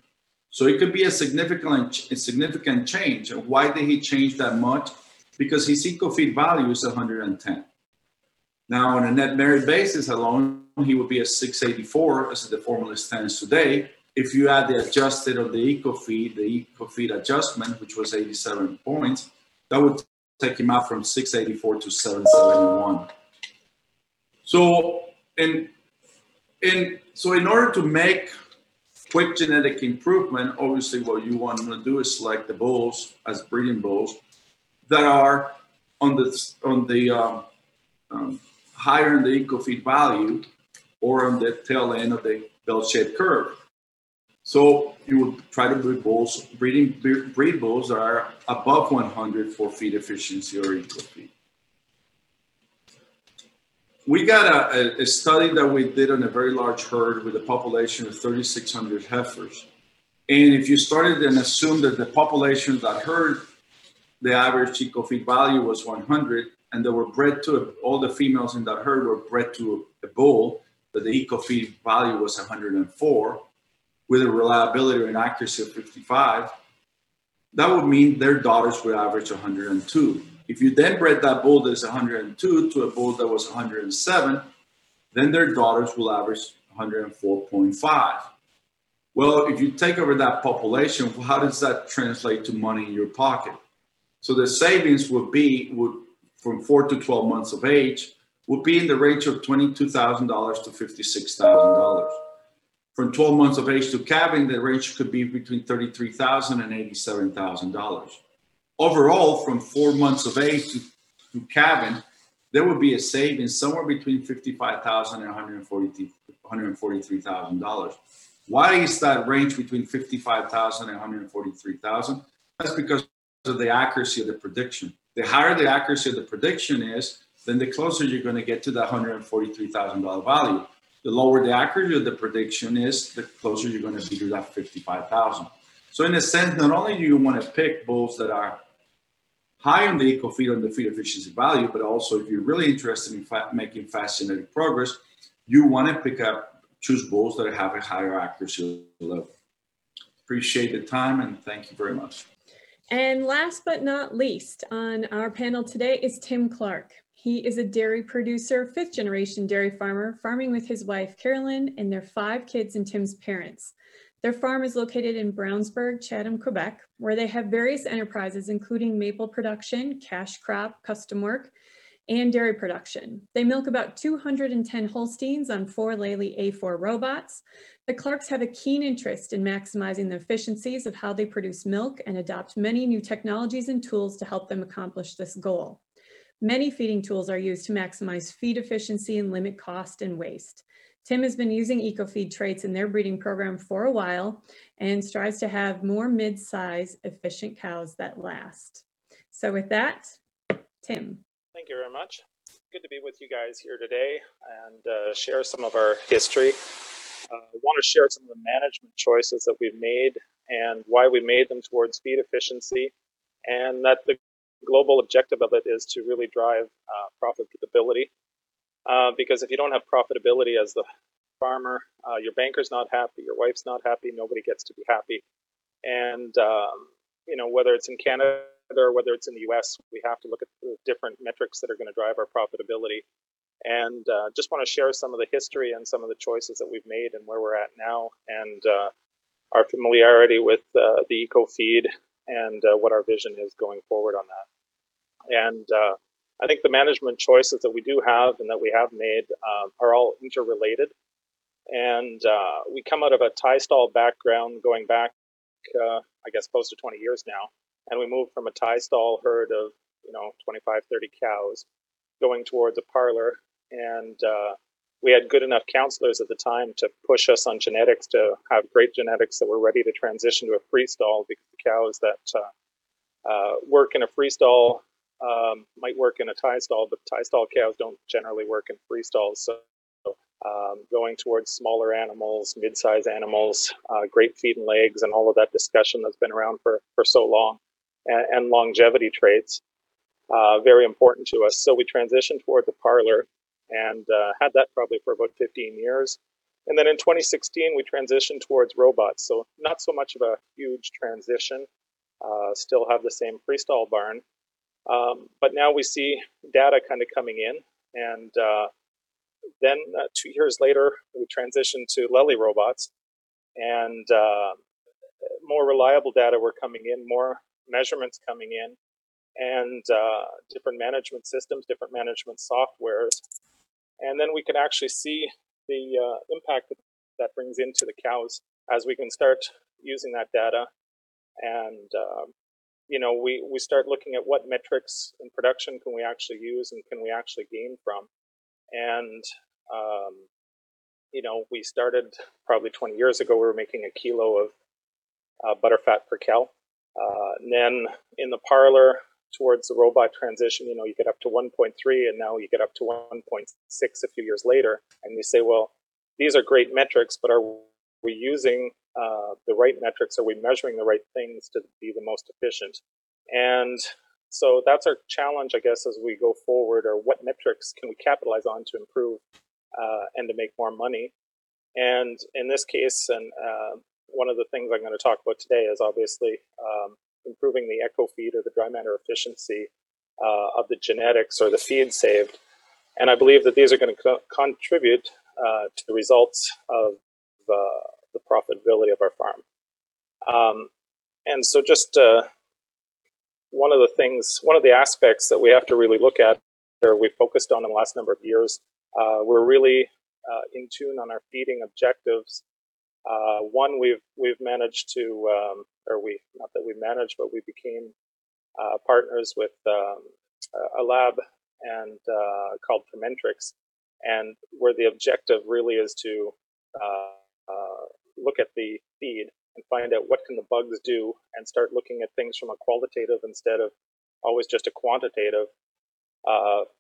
So it could be a significant change. And why did he change that much? Because his EcoFeed value is 110. Now, on a net merit basis alone, he would be a 684 as the formula stands today. If you add the adjusted of the EcoFeed adjustment, which was 87 points, that would take him up from 684 to 771. So so in order to make quick genetic improvement, obviously what you want to do is select the bulls as breeding bulls that are on the higher in the EcoFeed value or on the tail end of the bell-shaped curve. So you would try to breed bulls that are above 100 for feed efficiency or EcoFeed. We got a study that we did on a very large herd with a population of 3,600 heifers. And if you started and assumed that the population of that herd, the average EcoFeed value was 100, and they were bred to, all the females in that herd were bred to a bull, that the EcoFeed value was 104, with a reliability and accuracy of 55, that would mean their daughters would average 102. If you then bred that bull that is 102 to a bull that was 107, then their daughters will average 104.5. Well, if you take over that population, how does that translate to money in your pocket? So the savings would be from 4 to 12 months of age would be in the range of $22,000 to $56,000. From 12 months of age to calving, the range could be between $33,000 and $87,000. Overall, from 4 months of age to calving, there would be a savings somewhere between $55,000 and $143,000. Why is that range between $55,000 and $143,000? That's because of the accuracy of the prediction. The higher the accuracy of the prediction is, then the closer you're going to get to that $143,000 value. The lower the accuracy of the prediction is, the closer you're going to be to that 55,000. So in a sense, not only do you want to pick bulls that are high on the EcoFeed and the feed efficiency value, but also if you're really interested in making fast genetic progress, you want to choose bulls that have a higher accuracy level. Appreciate the time and thank you very much. And last but not least on our panel today is Tim Clark. He is a dairy producer, fifth generation dairy farmer, farming with his wife, Carolyn, and their 5 kids and Tim's parents. Their farm is located in Brownsburg, Chatham, Quebec, where they have various enterprises, including maple production, cash crop, custom work, and dairy production. They milk about 210 Holsteins on 4 Lely A4 robots. The Clarks have a keen interest in maximizing the efficiencies of how they produce milk and adopt many new technologies and tools to help them accomplish this goal. Many feeding tools are used to maximize feed efficiency and limit cost and waste. Tim has been using EcoFeed traits in their breeding program for a while and strives to have more mid-size efficient cows that last. So with that, Tim. Thank you very much. Good to be with you guys here today and share some of our history. I want to share some of the management choices that we've made and why we made them towards feed efficiency, and that the global objective of it is to really drive profitability. Because if you don't have profitability as the farmer, your banker's not happy, your wife's not happy, nobody gets to be happy. And, you know, whether it's in Canada or whether it's in the US, we have to look at the different metrics that are going to drive our profitability. And just want to share some of the history and some of the choices that we've made and where we're at now, and our familiarity with the EcoFeed and what our vision is going forward on that. And I think the management choices that we do have and that we have made are all interrelated. And we come out of a tie stall background going back, I guess, close to 20 years now. And we moved from a tie stall herd of, you know, 25, 30 cows going towards a parlor. And we had good enough counselors at the time to push us on genetics, to have great genetics that were ready to transition to a free stall, because the cows that work in a free stall might work in a tie stall, but tie stall cows don't generally work in free stalls. So going towards smaller animals, mid-size animals, great feet and legs, and all of that discussion that's been around for so long, and longevity traits, very important to us. So we transitioned toward the parlor and had that probably for about 15 years. And then in 2016, we transitioned towards robots. So not so much of a huge transition, still have the same free stall barn. But now we see data kind of coming in, and then 2 years later, we transitioned to Lely robots, and more reliable data were coming in, more measurements coming in, and different management systems, different management softwares, and then we can actually see the impact that brings into the cows as we can start using that data. And you know, we start looking at what metrics in production can we actually use and can we actually gain from. And, you know, we started probably 20 years ago, we were making a kilo of butterfat per cow. And then in the parlor towards the robot transition, you know, you get up to 1.3, and now you get up to 1.6 a few years later. And you say, well, these are great metrics, but are we using the right metrics? Are we measuring the right things to be the most efficient? And so that's our challenge, I guess, as we go forward, or what metrics can we capitalize on to improve and to make more money? And in this case, and one of the things I'm going to talk about today is obviously improving the EcoFeed, or the dry matter efficiency of the genetics or the feed saved. And I believe that these are going to contribute to the results of the profitability of our farm. And so just one of the things, one of the aspects that we have to really look at, or we focused on in the last number of years, we're really in tune on our feeding objectives. One, we've managed to, or we, not that we managed, but we became partners with a lab and called Fermentrix. And where the objective really is to look at the feed and find out what can the bugs do, and start looking at things from a qualitative instead of always just a quantitative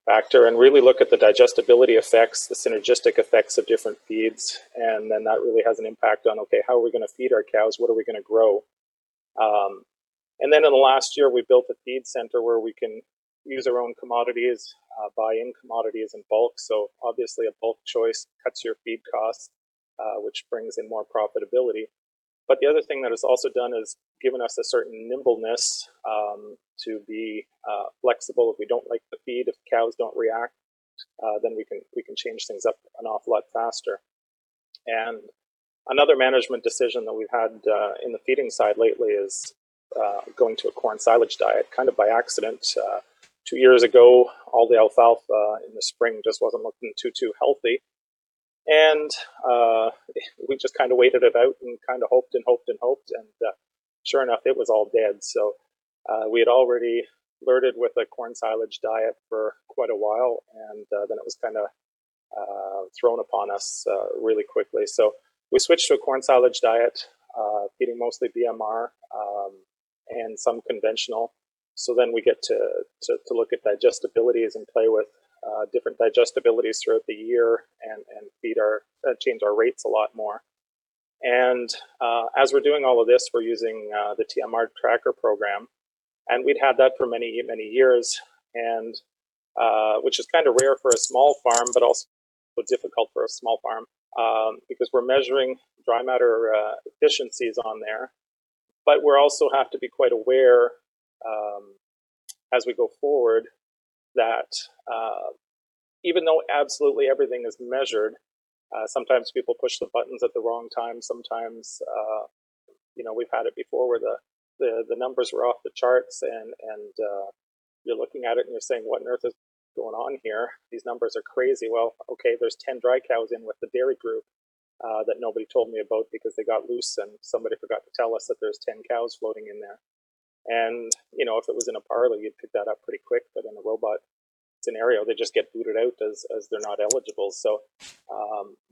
factor, and really look at the digestibility effects, the synergistic effects of different feeds, and then that really has an impact on, okay, how are we going to feed our cows? What are we going to grow? And then in the last year, we built a feed center where we can use our own commodities, buy in commodities in bulk. So obviously a bulk choice cuts your feed costs, which brings in more profitability. But the other thing that it's also done is given us a certain nimbleness to be flexible. If we don't like the feed, if cows don't react, then we can change things up an awful lot faster. And another management decision that we've had in the feeding side lately is going to a corn silage diet, kind of by accident. 2 years ago, all the alfalfa in the spring just wasn't looking too healthy. And we just kind of waited it out and kind of hoped. And sure enough, it was all dead. So we had already flirted with a corn silage diet for quite a while. And then it was kind of thrown upon us really quickly. So we switched to a corn silage diet, feeding mostly BMR and some conventional. So then we get to look at digestibilities and play with different digestibilities throughout the year and feed our change our rates a lot more. And as we're doing all of this, we're using the TMR tracker program, and we'd had that for many years, and which is kind of rare for a small farm, but also difficult for a small farm because we're measuring dry matter efficiencies on there, but we also have to be quite aware as we go forward that even though absolutely everything is measured, sometimes people push the buttons at the wrong time. Sometimes, we've had it before where the numbers were off the charts and you're looking at it and you're saying, what on earth is going on here? These numbers are crazy. Well, okay, there's 10 dry cows in with the dairy group that nobody told me about because they got loose and somebody forgot to tell us that there's 10 cows floating in there. And, if it was in a parlor, you'd pick that up pretty quick. But in a robot scenario, they just get booted out as they're not eligible. So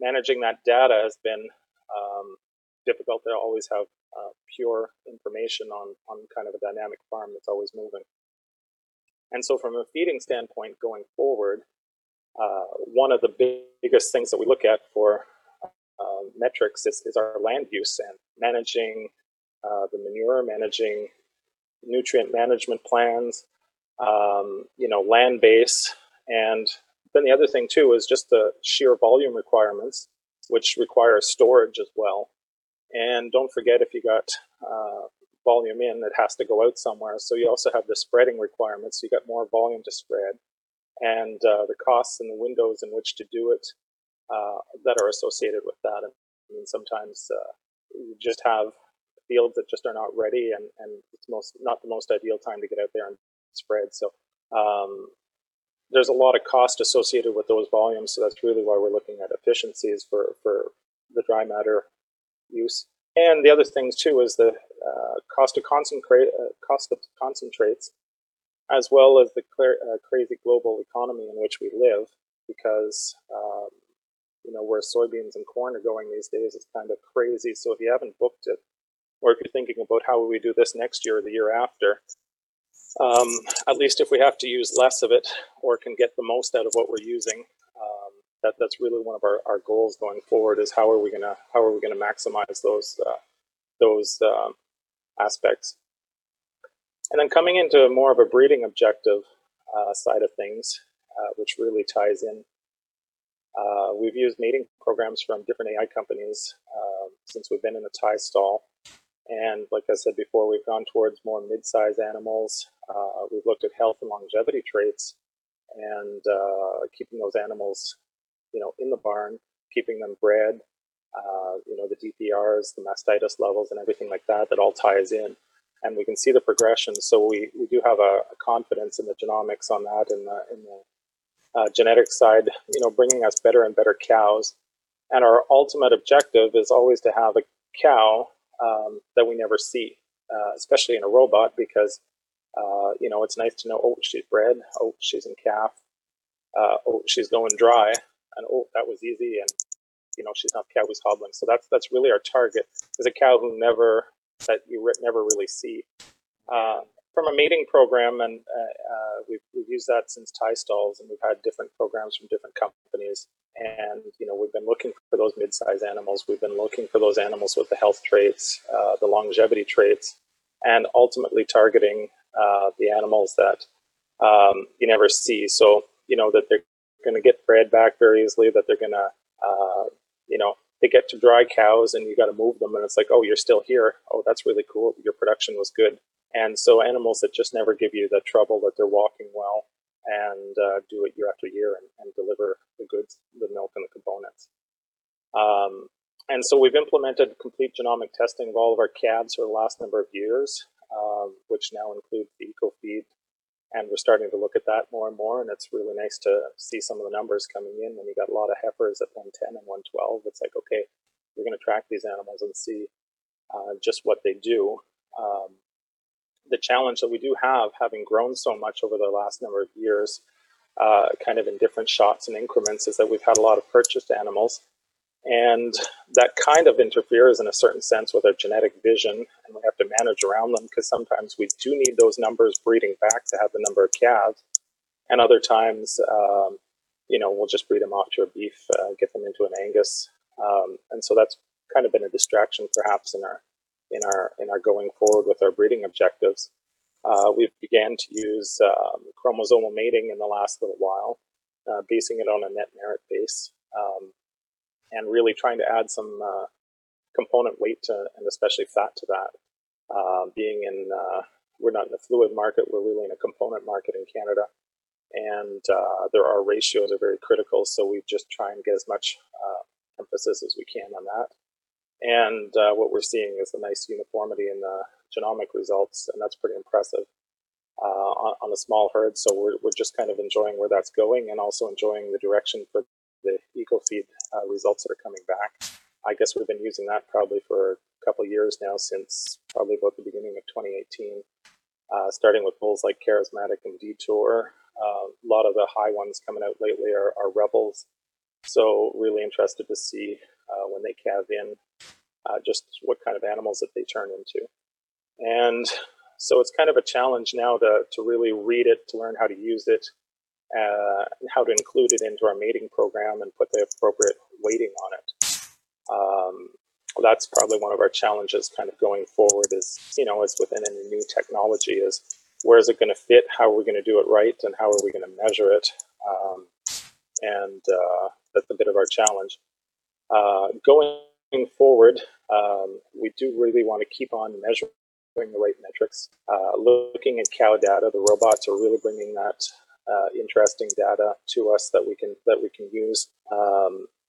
managing that data has been difficult to always have pure information on kind of a dynamic farm that's always moving. And so from a feeding standpoint going forward, one of the biggest things that we look at for metrics is our land use and managing the manure, managing nutrient management plans, land base. And then the other thing too is just the sheer volume requirements, which require storage as well. And don't forget, if you got volume in, it has to go out somewhere. So you also have the spreading requirements. So you got more volume to spread, and the costs and the windows in which to do it that are associated with that. I mean, sometimes you just have fields that just are not ready, and it's not the most ideal time to get out there and spread. So there's a lot of cost associated with those volumes. So that's really why we're looking at efficiencies for the dry matter use. And the other things too is the cost of concentrates, as well as the crazy global economy in which we live, because where soybeans and corn are going these days is kind of crazy. So if you haven't booked it, or if you're thinking about how will we do this next year or the year after, at least if we have to use less of it or can get the most out of what we're using, that's really one of our goals going forward is how are we gonna maximize those aspects. And then coming into more of a breeding objective side of things, which really ties in. We've used mating programs from different AI companies since we've been in the tie stall. And like I said before, we've gone towards more mid-size animals. We've looked at health and longevity traits and keeping those animals, in the barn, keeping them bred, the DPRs, the mastitis levels and everything like that all ties in. And we can see the progression. So we do have a confidence in the genomics on that and the genetic side, bringing us better and better cows. And our ultimate objective is always to have a cow that we never see, especially in a robot, because, it's nice to know, oh, she's bred, oh, she's in calf, oh, she's going dry, and oh, that was easy, and, she's not cow who's hobbling. So that's really our target, is a cow that you never really see. From a mating program, and we've used that since tie stalls, and we've had different programs from different companies. And, we've been looking for those mid-size animals. We've been looking for those animals with the health traits, the longevity traits, and ultimately targeting the animals that you never see. So, that they're going to get bred back very easily, that they're going to, they get to dry cows and you got to move them, and it's like, oh, you're still here. Oh, that's really cool. Your production was good. And so animals that just never give you the trouble, that they're walking well and do it year after year and deliver the goods, the milk and the components. And so we've implemented complete genomic testing of all of our calves for the last number of years, which now includes the EcoFeed. And we're starting to look at that more and more. And it's really nice to see some of the numbers coming in. When you got a lot of heifers at 110 and 112, it's like, okay, we're going to track these animals and see just what they do. The challenge that we do have, having grown so much over the last number of years, kind of in different shots and increments, is that we've had a lot of purchased animals. And that kind of interferes in a certain sense with our genetic vision, and we have to manage around them, because sometimes we do need those numbers breeding back to have the number of calves. And other times, you know, we'll just breed them off to a beef, get them into an Angus. And so that's kind of been a distraction perhaps in our going forward with our breeding objectives. We've began to use chromosomal mating in the last little while, basing it on a net merit base. And really trying to add some component weight to, and especially fat to that. Being in, we're not in a fluid market, we're really in a component market in Canada. And there are ratios are very critical, so we just try and get as much emphasis as we can on that. And what we're seeing is a nice uniformity in the genomic results, and that's pretty impressive on a small herd. So we're just kind of enjoying where that's going, and also enjoying the direction for the EcoFeed results that are coming back. I guess we've been using that probably for a couple of years now, since probably about the beginning of 2018, starting with bulls like Charismatic and Detour. A lot of the high ones coming out lately are rebels. So really interested to see when they calve in, just what kind of animals that they turn into. And so it's kind of a challenge now to really read it, to learn how to use it, how to include it into our mating program and put the appropriate weighting on it. That's probably one of our challenges kind of going forward, is, you know, as within any new technology, is where is it going to fit, how are we going to do it right, and how are we going to measure it? And that's a bit of our challenge. Going forward, we do really want to keep on measuring the right metrics. Looking at cow data, the robots are really bringing that interesting data to us that we can use,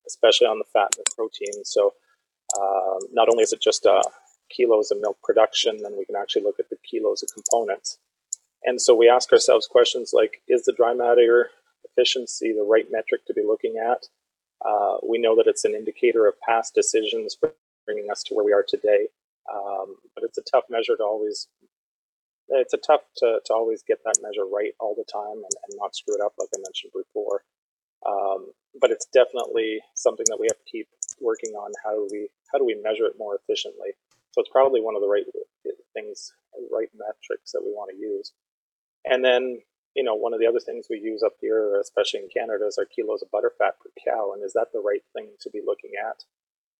especially on the fat and the protein. So not only is it just kilos of milk production, then we can actually look at the kilos of components. And so we ask ourselves questions like, is the dry matter efficiency the right metric to be looking at? We know that it's an indicator of past decisions for bringing us to where we are today, but it's a tough measure to always. It's a tough to always get that measure right all the time and not screw it up, like I mentioned before. But it's definitely something that we have to keep working on. How do we measure it more efficiently? So it's probably one of the right things, right metrics that we want to use. And then, you know, one of the other things we use up here, especially in Canada, is our kilos of butterfat per cow. And is that the right thing to be looking at?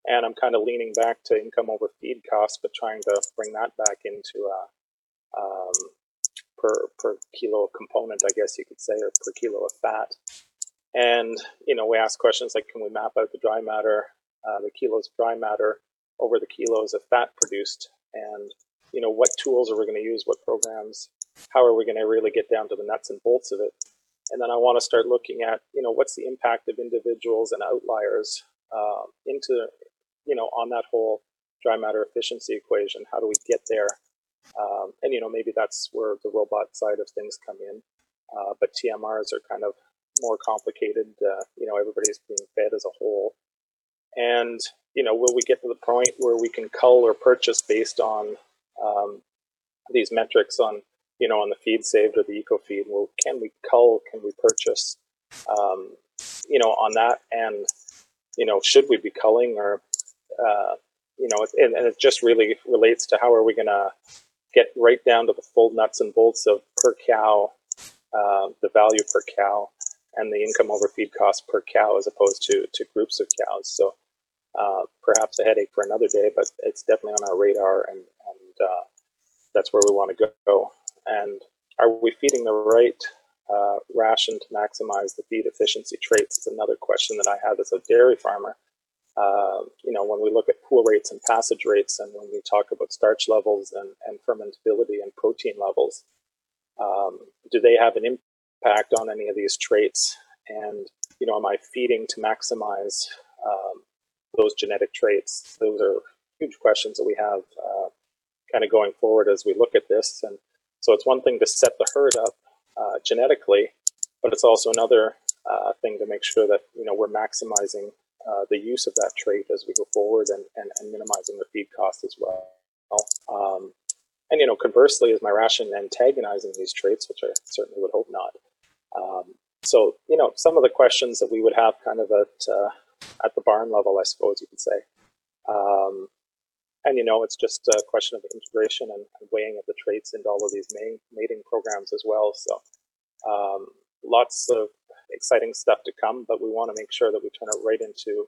And I'm kind of leaning back to income over feed costs, but trying to bring that back into per kilo of component, I guess you could say, or per kilo of fat. And, you know, we ask questions like, can we map out the dry matter, the kilos of dry matter over the kilos of fat produced? And, you know, what tools are we going to use, what programs, how are we going to really get down to the nuts and bolts of it? And then I want to start looking at, you know, what's the impact of individuals and outliers into, you know, on that whole dry matter efficiency equation. How do we get there? And, you know, maybe that's where the robot side of things come in. But TMRs are kind of more complicated. You know, everybody's being fed as a whole. And, you know, will we get to the point where we can cull or purchase based on these metrics on, you know, on the feed saved or the EcoFeed? Well, can we cull? Can we purchase, you know, on that? And, you know, should we be culling or, you know, and it just really relates to how are we going to get right down to the full nuts and bolts of per cow, the value per cow, and the income over feed cost per cow, as opposed to groups of cows. So perhaps a headache for another day, but it's definitely on our radar, and that's where we want to go. And are we feeding the right ration to maximize the feed efficiency traits is another question that I have as a dairy farmer. when we look at pool rates and passage rates, and when we talk about starch levels and fermentability and protein levels, do they have an impact on any of these traits? And, you know, am I feeding to maximize those genetic traits? Those are huge questions that we have kind of going forward as we look at this. And so it's one thing to set the herd up genetically, but it's also another thing to make sure that, you know, we're maximizing the use of that trait as we go forward and minimizing the feed cost as well. And, you know, conversely, is my ration antagonizing these traits, which I certainly would hope not. So, you know, some of the questions that we would have kind of at the barn level, I suppose you could say. And, you know, it's just a question of integration and weighing of the traits into all of these mating programs as well. So lots of exciting stuff to come, but we want to make sure that we turn it right into,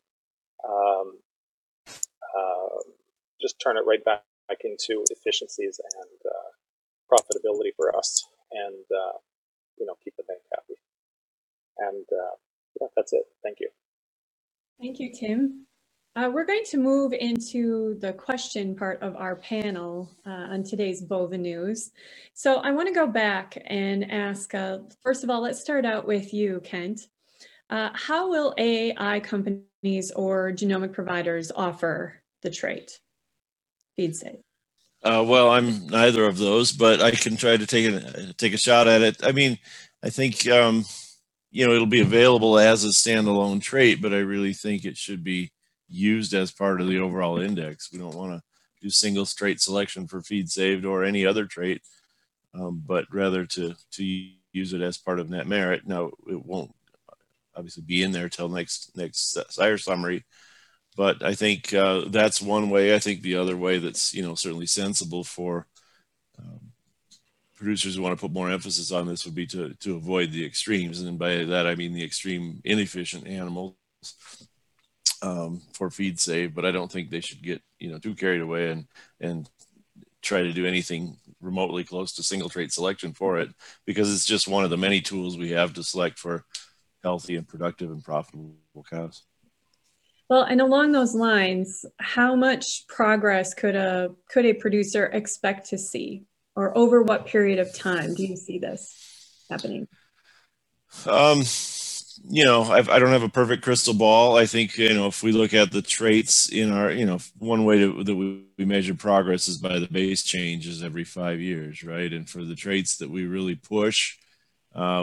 just turn it right back into efficiencies and profitability for us, and, you know, keep the bank happy. And yeah, that's it. Thank you. Thank you, Kim. We're going to move into the question part of our panel on today's Bova News. So I want to go back and ask, first of all, let's start out with you, Kent. How will AI companies or genomic providers offer the trait? FeedSave. Well, I'm neither of those, but I can try to take a shot at it. I mean, I think, you know, it'll be available as a standalone trait, but I really think it should be used as part of the overall index. We don't want to do single trait selection for feed saved or any other trait, but rather to use it as part of net merit. Now, it won't obviously be in there till next sire summary, but I think that's one way. I think the other way that's, you know, certainly sensible for producers who want to put more emphasis on this would be to avoid the extremes, and by that I mean the extreme inefficient animals for feed save, but I don't think they should get, you know, too carried away and try to do anything remotely close to single trait selection for it, because it's just one of the many tools we have to select for healthy and productive and profitable cows. Well, and along those lines, how much progress could a producer expect to see, or over what period of time do you see this happening? You know, I don't have a perfect crystal ball. I think, you know, if we look at the traits in our, you know, one way that we measure progress is by the base changes every 5 years, right? And for the traits that we really push,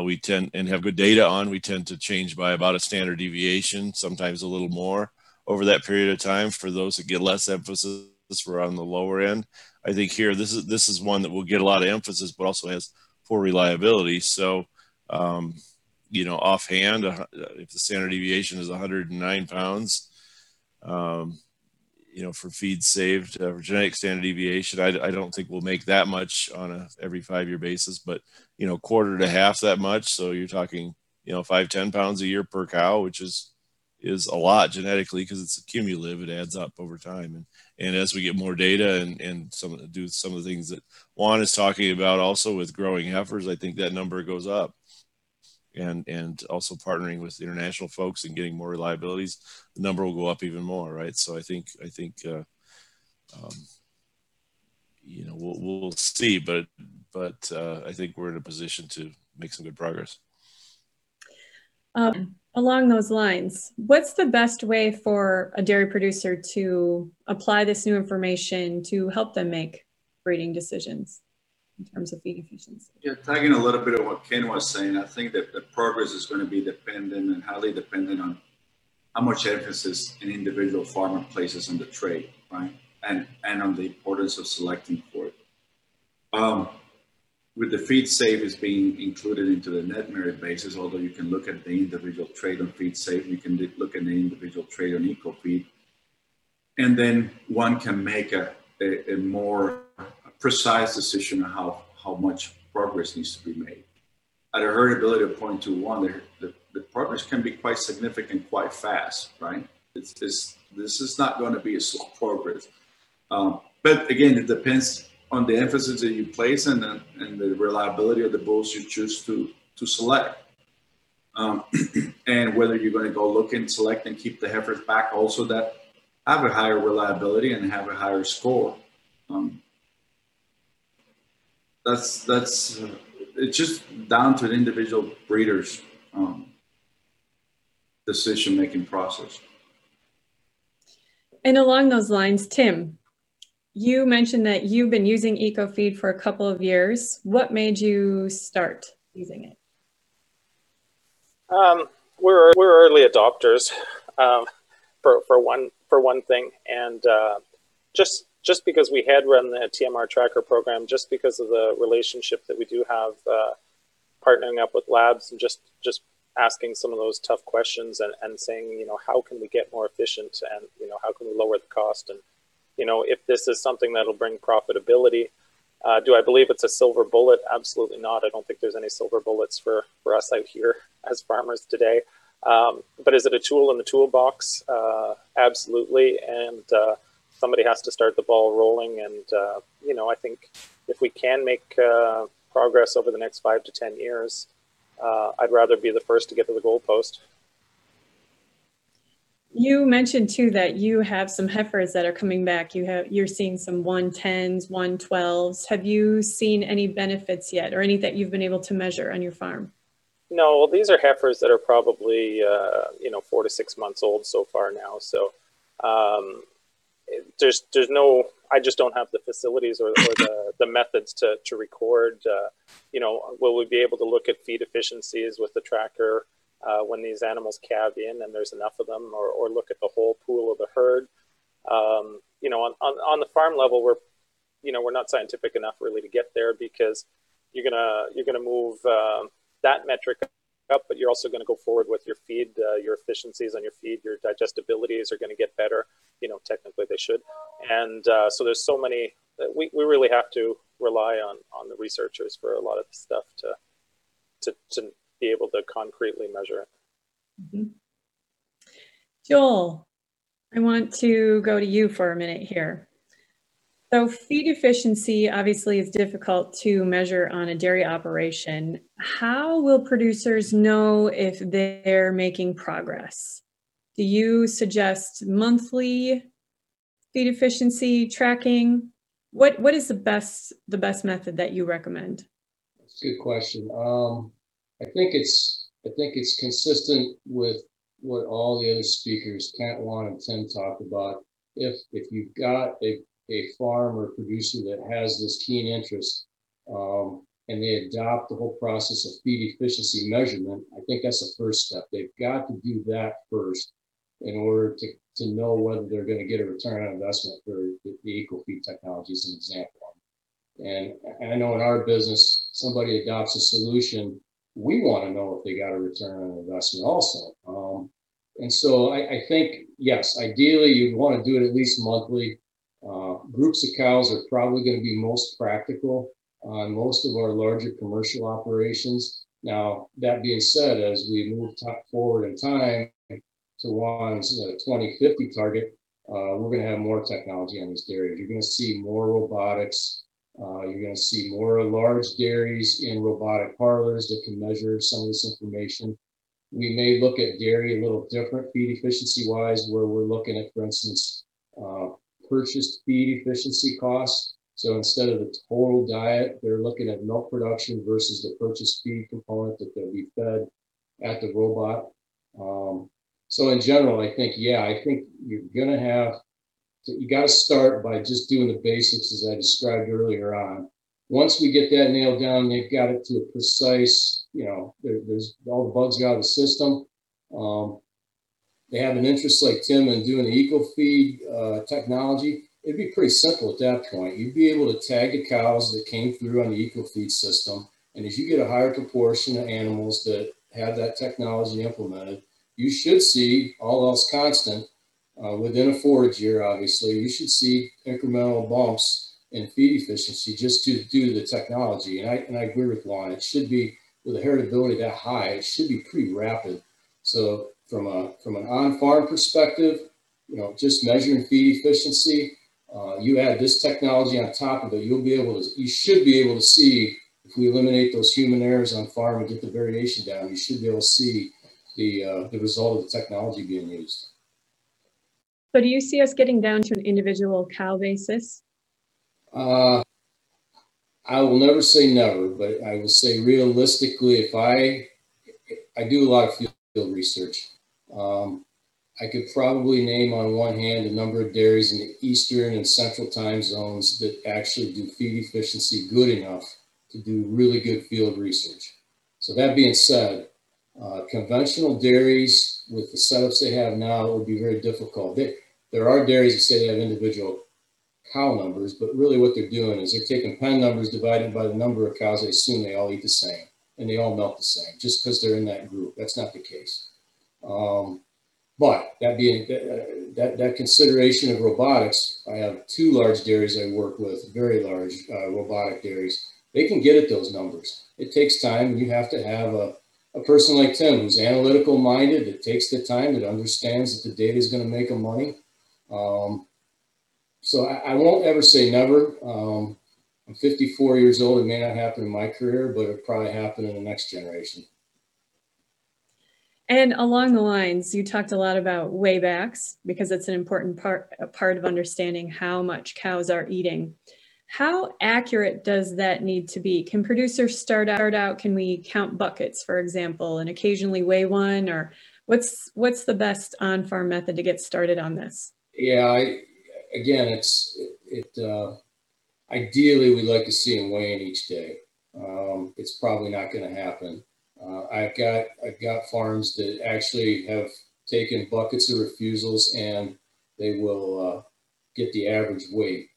we tend and have good data on, we tend to change by about a standard deviation, sometimes a little more over that period of time. For those that get less emphasis, we're on the lower end. I think here, this is one that will get a lot of emphasis, but also has poor reliability. So, you know, offhand, if the standard deviation is 109 pounds, you know, for feed saved, for genetic standard deviation, I don't think we'll make that much on a every 5 year basis, but, you know, quarter to half that much. So you're talking, you know, 5-10 pounds a year per cow, which is a lot genetically, because it's cumulative. It adds up over time. And as we get more data and some of the things that Juan is talking about also with growing heifers, I think that number goes up. And also partnering with international folks and getting more reliabilities, the number will go up even more, right? So I think you know, we'll see, but I think we're in a position to make some good progress. Along those lines, what's the best way for a dairy producer to apply this new information to help them make breeding decisions in terms of feed efficiency? Yeah, tagging a little bit of what Ken was saying, I think that the progress is going to be dependent and highly dependent on how much emphasis an individual farmer places on the trait, right? And on the importance of selecting for it. With the feed save is being included into the net merit basis, although you can look at the individual trait on feed save, you can look at the individual trait on EcoFeed, and then one can make a more precise decision on how much progress needs to be made. At a herdability of 0.21, the progress can be quite significant, quite fast, right? This is not going to be a slow progress. But again, it depends on the emphasis that you place and the reliability of the bulls you choose to select. and whether you're going to go look and select and keep the heifers back also that have a higher reliability and have a higher score. It's just down to the individual breeder's decision-making process. And along those lines, Tim, you mentioned that you've been using EcoFeed for a couple of years. What made you start using it? We're early adopters, for one thing, and just because we had run the TMR tracker program, just because of the relationship that we do have, partnering up with labs and just asking some of those tough questions and saying, you know, how can we get more efficient and, you know, how can we lower the cost? And, you know, if this is something that'll bring profitability, do I believe it's a silver bullet? Absolutely not. I don't think there's any silver bullets for us out here as farmers today. But is it a tool in the toolbox? Absolutely. And, somebody has to start the ball rolling, and you know, I think if we can make progress over the next 5 to 10 years, I'd rather be the first to get to the goalpost. You mentioned too that you have some heifers that are coming back. You're seeing some 110s, 112s. Have you seen any benefits yet, or any that you've been able to measure on your farm? No, well, these are heifers that are probably you know, 4 to 6 months old so far now. So. There's no, I just don't have the facilities or the methods to record, you know, will we be able to look at feed efficiencies with the tracker when these animals calve in and there's enough of them, or look at the whole pool of the herd. You know, on the farm level, we're, you know, we're not scientific enough really to get there, because you're gonna move that metric up, but you're also going to go forward with your feed, your efficiencies on your feed, your digestibilities are going to get better. You know, technically they should. And so there's so many, we really have to rely on the researchers for a lot of stuff to be able to concretely measure it. Mm-hmm. Joel, I want to go to you for a minute here. So feed efficiency obviously is difficult to measure on a dairy operation. How will producers know if they're making progress? Do you suggest monthly feed efficiency tracking? What is the best method that you recommend? That's a good question. I think it's consistent with what all the other speakers, Kent, Juan, and Tim, talked about. If you've got a farm or producer that has this keen interest, and they adopt the whole process of feed efficiency measurement, I think that's the first step. They've got to do that first in order to know whether they're going to get a return on investment for the EcoFeed technology as an example. And I know in our business, somebody adopts a solution, we want to know if they got a return on investment also. And so I think, yes, ideally you'd want to do it at least monthly. Groups of cows are probably going to be most practical on most of our larger commercial operations. Now, that being said, as we move forward in time to Juan's 2050 target, we're going to have more technology on these dairies. You're going to see more robotics. You're going to see more large dairies in robotic parlors that can measure some of this information. We may look at dairy a little different feed efficiency-wise, where we're looking at, for instance, purchased feed efficiency costs. So instead of the total diet, they're looking at milk production versus the purchased feed component that they'll be fed at the robot. So in general, I think you're going to you got to start by just doing the basics as I described earlier on. Once we get that nailed down, they've got it to a precise, you know, there's all the bugs out of the system. They have an interest like Tim in doing the EcoFeed technology, it'd be pretty simple at that point. You'd be able to tag the cows that came through on the EcoFeed system. And if you get a higher proportion of animals that have that technology implemented, you should see, all else constant, within a forage year, obviously, you should see incremental bumps in feed efficiency just due to the technology. And I agree with Juan, it should be, with a heritability that high, it should be pretty rapid. So from an on-farm perspective, you know, just measuring feed efficiency, you add this technology on top of it, you should be able to see the if we eliminate those human errors on farm and get the variation down, you should be able to see the result of the technology being used. So do you see us getting down to an individual cow basis? I will never say never, but I will say realistically, if I do a lot of field research. I could probably name on one hand a number of dairies in the eastern and central time zones that actually do feed efficiency good enough to do really good field research. So that being said, conventional dairies with the setups they have now, it would be very difficult. There are dairies that say they have individual cow numbers, but really what they're doing is they're taking pen numbers divided by the number of cows. They assume they all eat the same and they all milk the same just because they're in that group. That's not the case. But that being that consideration of robotics, I have two large dairies I work with, very large robotic dairies. They can get at those numbers. It takes time. You have to have a person like Tim who's analytical minded, that takes the time, that understands that the data is going to make them money. So I won't ever say never. I'm 54 years old. It may not happen in my career, but it'll probably happen in the next generation. And along the lines, you talked a lot about weigh-backs because it's an important part of understanding how much cows are eating. How accurate does that need to be? Can producers start out, can we count buckets, for example, and occasionally weigh one? Or what's the best on-farm method to get started on this? Yeah, ideally we'd like to see them weigh in each day. It's probably not going to happen. I've got farms that actually have taken buckets of refusals and they will get the average weight.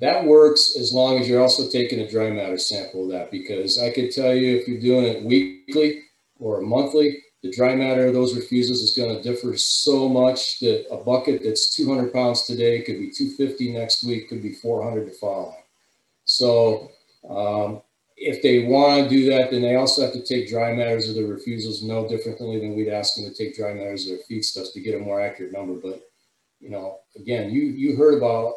That works as long as you're also taking a dry matter sample of that, because I could tell you if you're doing it weekly or monthly, the dry matter of those refusals is going to differ so much that a bucket that's 200 pounds today could be 250 next week, could be 400 the following. So, if they want to do that, then they also have to take dry matters of the refusals no differently than we'd ask them to take dry matters of their feedstuffs to get a more accurate number. But, you know, again, you heard about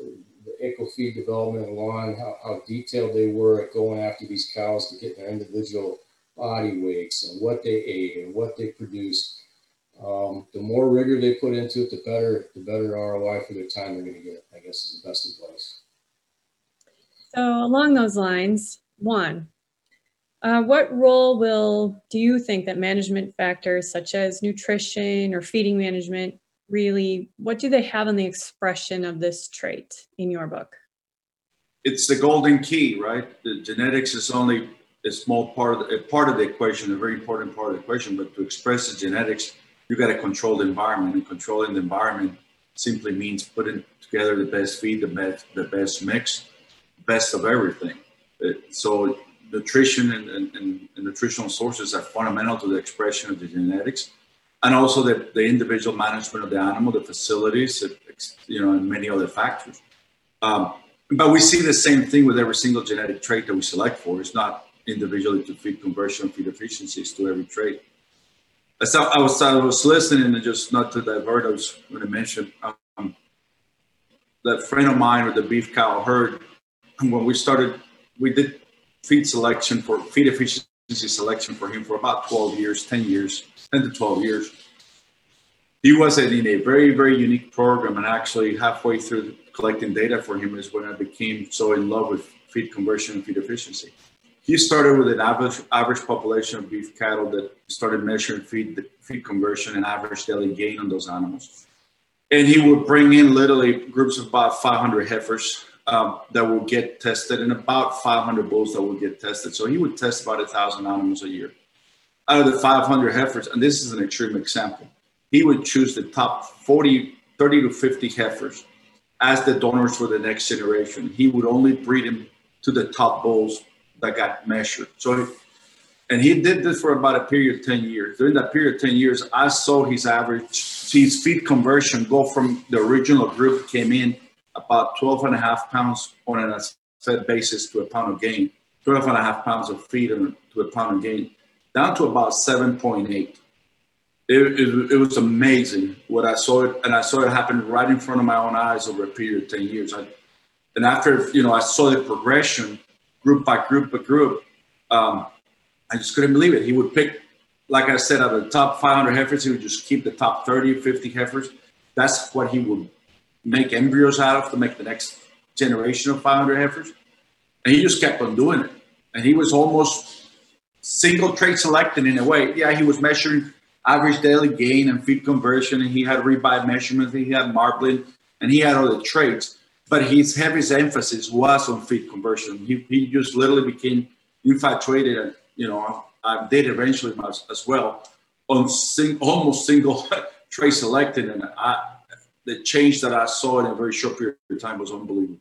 the EcoFeed development and Juan, how detailed they were at going after these cows to get their individual body weights and what they ate and what they produced. The more rigor they put into it, the better ROI for their time they're going to get, I guess, is the best advice. So along those lines, Juan, what role do you think that management factors such as nutrition or feeding management really, what do they have on the expression of this trait in your book? It's the golden key, right? The genetics is only a small part of the equation, a very important part of the equation, but to express the genetics, you got to control the environment, and controlling the environment simply means putting together the best feed, the best mix, best of everything. So nutrition and nutritional sources are fundamental to the expression of the genetics, and also the individual management of the animal, the facilities, and many other factors. But we see the same thing with every single genetic trait that we select for. It's not individually to feed conversion, feed efficiencies to every trait. As I was listening, and just not to divert, I was going to mention that friend of mine with the beef cow herd, when we started, we did feed efficiency selection for him for about 10 to 12 years. He was in a very, very unique program, and actually halfway through collecting data for him is when I became so in love with feed conversion and feed efficiency. He started with an average population of beef cattle that started measuring feed conversion and average daily gain on those animals. And he would bring in literally groups of about 500 heifers that will get tested, and about 500 bulls that will get tested. So he would test about 1,000 animals a year. Out of the 500 heifers, and this is an extreme example, he would choose the top 30 to 50 heifers as the donors for the next generation. He would only breed them to the top bulls that got measured. And he did this for about a period of 10 years. During that period of 10 years, I saw his feed conversion go from the original group came in about 12.5 pounds on an fed basis to a pound of gain, 12.5 pounds of feed to a pound of gain, down to about 7.8. It was amazing what I saw, and I saw it happen right in front of my own eyes over a period of 10 years. And after, I saw the progression group by group by group. I just couldn't believe it. He would pick, like I said, out of the top 500 heifers, he would just keep the top 30, 50 heifers. That's what he would make embryos out of to make the next generation of 500 heifers. And he just kept on doing it. And he was almost single trait selecting in a way. Yeah, he was measuring average daily gain and feed conversion, and he had rebuy measurements, and he had marbling, and he had all the traits. But his heaviest emphasis was on feed conversion. He just literally became infatuated, and you know, I did eventually as well, on almost single trait selecting, and the change that I saw in a very short period of time was unbelievable.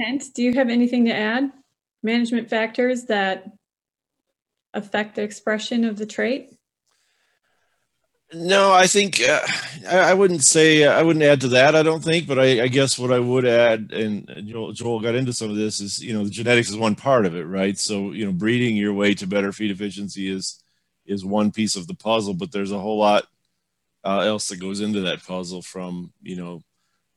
Kent, do you have anything to add? Management factors that affect the expression of the trait? No, I think I wouldn't say, I wouldn't add to that, I don't think, but I guess what I would add, and Joel got into some of this, is, you know, the genetics is one part of it, right? So, you know, breeding your way to better feed efficiency is one piece of the puzzle, but there's a whole lot else that goes into that puzzle, from, you know,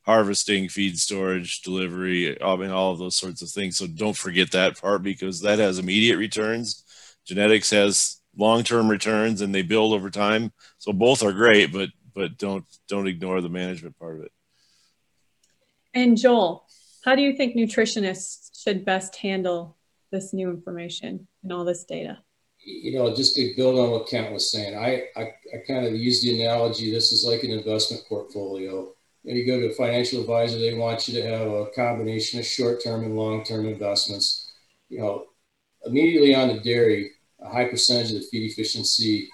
harvesting, feed storage, delivery, I mean, all of those sorts of things. So don't forget that part, because that has immediate returns. Genetics has long-term returns, and they build over time. So both are great, but don't ignore the management part of it. And Joel, how do you think nutritionists should best handle this new information and all this data? You know, just to build on what Kent was saying, I kind of use the analogy, this is like an investment portfolio. When you go to a financial advisor, they want you to have a combination of short-term and long-term investments. You know, immediately on the dairy, a high percentage of the feed efficiency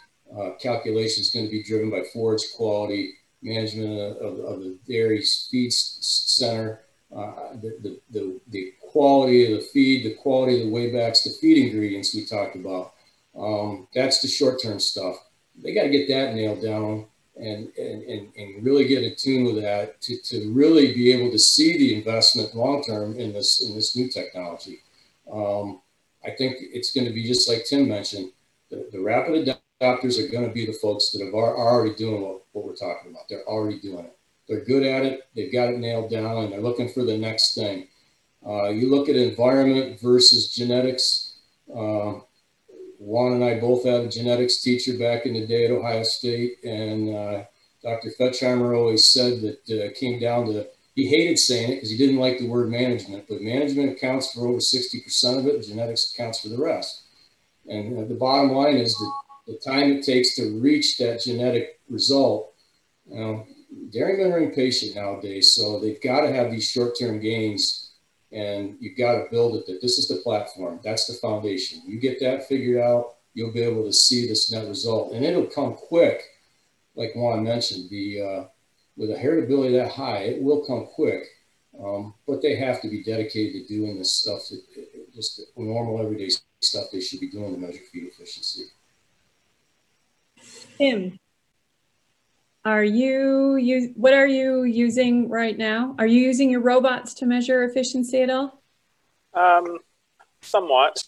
calculation is going to be driven by forage quality, management of the dairy feed center, the quality of the feed, the quality of the weightbacks, the feed ingredients we talked about. That's the short-term stuff. They got to get that nailed down and really get in tune with that to really be able to see the investment long-term in this new technology. I think it's going to be just like Tim mentioned, the rapid adopters are going to be the folks that are already doing what we're talking about. They're already doing it. They're good at it. They've got it nailed down, and they're looking for the next thing. You look at environment versus genetics. Juan and I both had a genetics teacher back in the day at Ohio State, and Dr. Fetchheimer always said that it came down to, he hated saying it because he didn't like the word management, but management accounts for over 60% of it, and genetics accounts for the rest. And the bottom line is that the time it takes to reach that genetic result, you know, dairymen are impatient nowadays, so they've got to have these short-term gains, and you've got to build it. That this is the platform, that's the foundation. You get that figured out, you'll be able to see this net result, and it'll come quick. Like Juan mentioned, with a heritability that high, it will come quick, but they have to be dedicated to doing this stuff, just normal everyday stuff they should be doing to measure feed efficiency. Tim, what are you using right now? Are you using your robots to measure efficiency at all? Somewhat.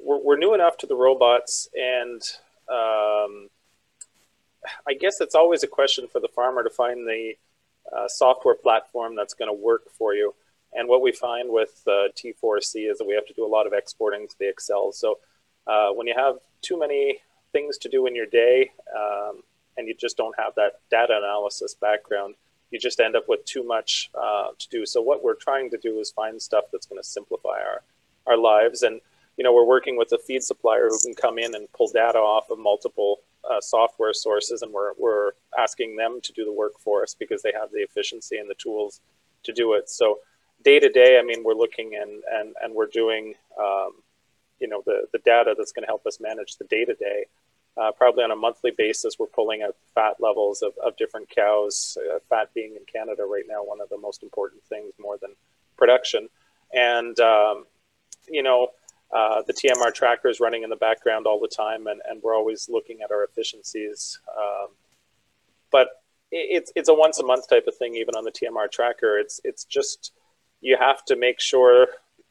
We're new enough to the robots, and I guess it's always a question for the farmer to find the software platform that's going to work for you. And what we find with T4C is that we have to do a lot of exporting to the Excel. So when you have too many things to do in your day, and you just don't have that data analysis background, you just end up with too much to do. So what we're trying to do is find stuff that's going to simplify our lives. And, you know, we're working with a feed supplier who can come in and pull data off of multiple software sources, and we're asking them to do the work for us because they have the efficiency and the tools to do it. So day to day, I mean, we're looking and we're doing, you know, the data that's going to help us manage the day to day. Probably on a monthly basis, we're pulling out fat levels of different cows, fat being in Canada right now one of the most important things, more than production. And, you know, the TMR tracker is running in the background all the time, and we're always looking at our efficiencies. But it's a once a month type of thing, even on the TMR tracker. It's just, you have to make sure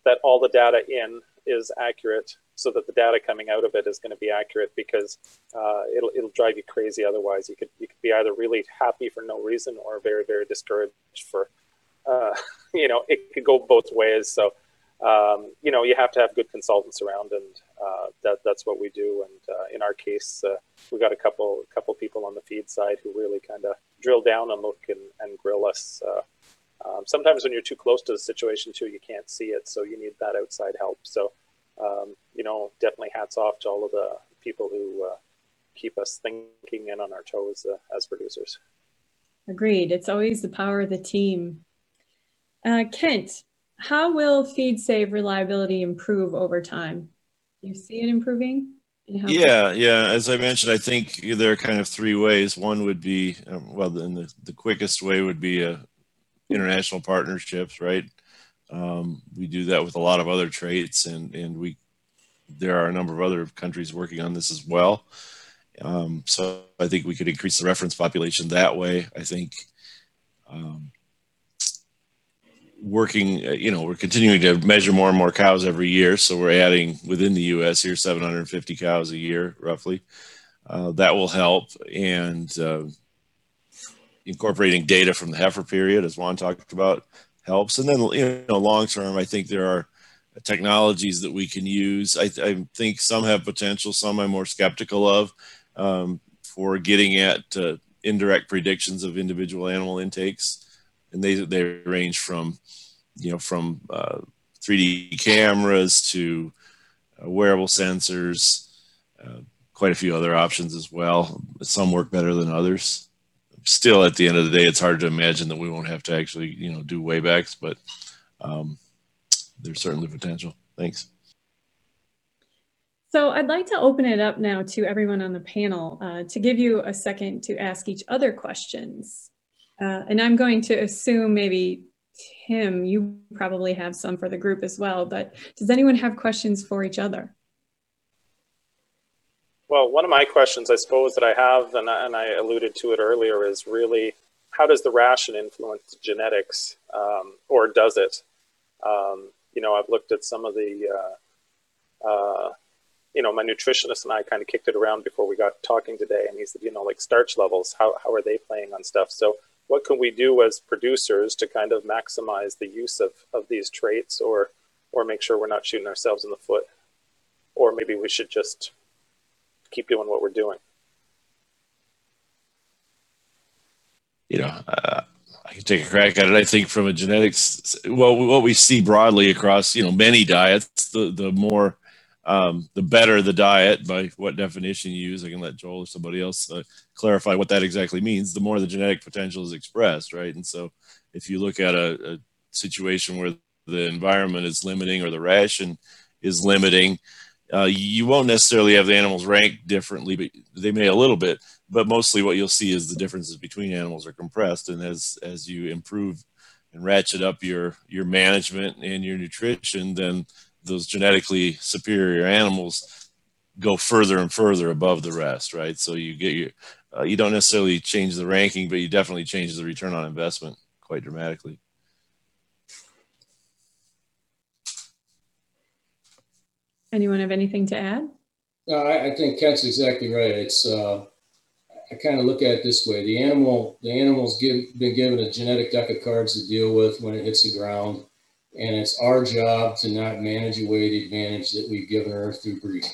that all the data in is accurate, so that the data coming out of it is going to be accurate, because it'll drive you crazy otherwise. You could be either really happy for no reason or very, very discouraged for it could go both ways. So, you have to have good consultants around, and that's what we do. And in our case, we got a couple people on the feed side who really kind of drill down and look and grill us. Sometimes when you're too close to the situation too, you can't see it. So you need that outside help. So, definitely hats off to all of the people who keep us thinking and on our toes as producers. Agreed. It's always the power of the team. Kent, how will FeedSave reliability improve over time? Do you see it improving? Yeah. As I mentioned, I think there are kind of three ways. One would be, the quickest way would be international partnerships, right? We do that with a lot of other traits, and there are a number of other countries working on this as well. So I think we could increase the reference population that way. I think we're continuing to measure more and more cows every year. So we're adding within the U.S. here 750 cows a year, roughly. That will help. And incorporating data from the heifer period, as Juan talked about, helps. And then, long term, I think there are technologies that we can use. I think some have potential, some I'm more skeptical of, for getting at indirect predictions of individual animal intakes. And they range from, from 3D cameras to wearable sensors, quite a few other options as well. Some work better than others. Still, at the end of the day, it's hard to imagine that we won't have to actually, do waybacks, but there's certainly potential. Thanks. So I'd like to open it up now to everyone on the panel to give you a second to ask each other questions. And I'm going to assume maybe, Tim, you probably have some for the group as well, but does anyone have questions for each other? Well, one of my questions, I suppose, that I have, and I alluded to it earlier, is really, how does the ration influence genetics, or does it? I've looked at some of the, my nutritionist and I kind of kicked it around before we got talking today. And he said, starch levels, how are they playing on stuff? So what can we do as producers to kind of maximize the use of these traits or make sure we're not shooting ourselves in the foot? Or maybe we should just keep doing what we're doing. I can take a crack at it. I think from a genetics, what we see broadly across, many diets, the more, the better the diet, by what definition you use. I can let Joel or somebody else clarify what that exactly means. The more the genetic potential is expressed, right? And so if you look at a situation where the environment is limiting or the ration is limiting, you won't necessarily have the animals ranked differently, but they may a little bit. But mostly what you'll see is the differences between animals are compressed. And as you improve and ratchet up your management and your nutrition, then those genetically superior animals go further and further above the rest, right? So you get you don't necessarily change the ranking, but you definitely change the return on investment quite dramatically. Anyone have anything to add? No, I think Kent's exactly right. It's I kind of look at it this way: the animal's been given a genetic deck of cards to deal with when it hits the ground, and it's our job to not manage away the advantage that we've given her through breeding.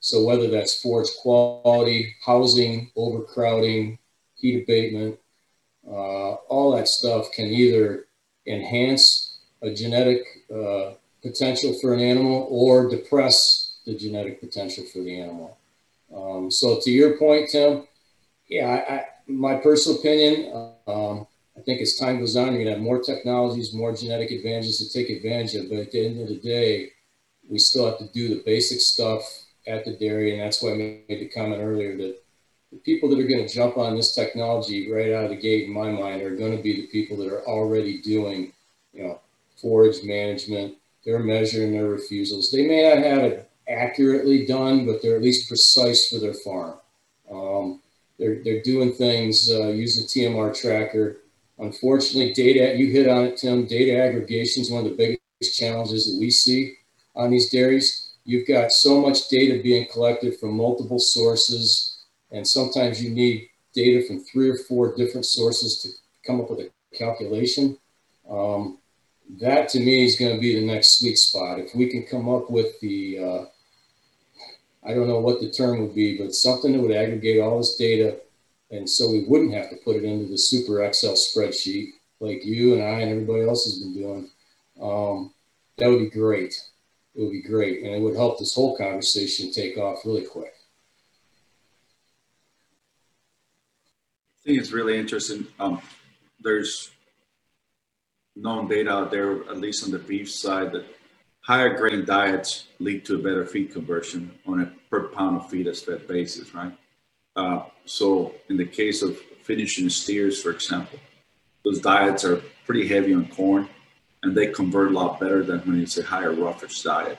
So whether that's forage quality, housing, overcrowding, heat abatement, all that stuff can either enhance a genetic potential for an animal or depress the genetic potential for the animal. So to your point, Tim, my personal opinion, I think as time goes on, you're gonna have more technologies, more genetic advantages to take advantage of, but at the end of the day, we still have to do the basic stuff at the dairy, and that's why I made the comment earlier that the people that are gonna jump on this technology right out of the gate, in my mind, are gonna be the people that are already doing, forage management. They're measuring their refusals. They may not have it accurately done, but they're at least precise for their farm. They're doing things using TMR tracker. Unfortunately, data, you hit on it, Tim, data aggregation is one of the biggest challenges that we see on these dairies. You've got so much data being collected from multiple sources, and sometimes you need data from 3 or 4 different sources to come up with a calculation. That to me is going to be the next sweet spot. If we can come up with the, I don't know what the term would be, but something that would aggregate all this data. And so we wouldn't have to put it into the super Excel spreadsheet like you and I and everybody else has been doing. That would be great. It would be great. And it would help this whole conversation take off really quick. I think it's really interesting. There's known data out there, at least on the beef side, that higher grain diets lead to a better feed conversion on a per pound of feed as fed basis, right? So in the case of finishing steers, for example, those diets are pretty heavy on corn and they convert a lot better than when it's a higher roughage diet.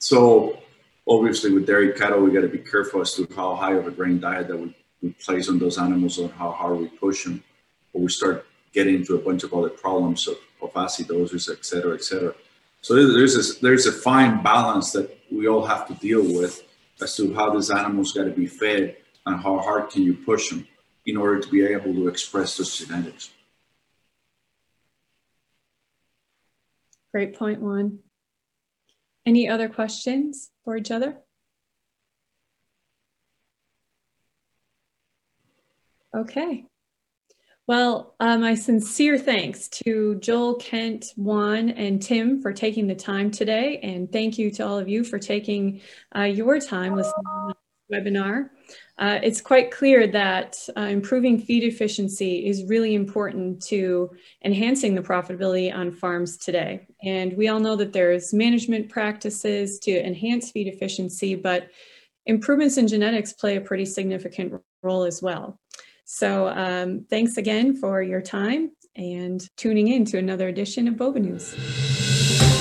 So obviously with dairy cattle, we got to be careful as to how high of a grain diet that we place on those animals and how hard we push them, or we start getting into a bunch of other problems of acidosis, et cetera, et cetera. So there's a fine balance that we all have to deal with as to how these animals got to be fed and how hard can you push them in order to be able to express those genetics. Great point, Juan. Any other questions for each other? Okay. Well, my sincere thanks to Joel, Kent, Juan, and Tim for taking the time today. And thank you to all of you for taking your time listening to this webinar. It's quite clear that improving feed efficiency is really important to enhancing the profitability on farms today. And we all know that there's management practices to enhance feed efficiency, but improvements in genetics play a pretty significant role as well. So thanks again for your time and tuning in to another edition of Boba News.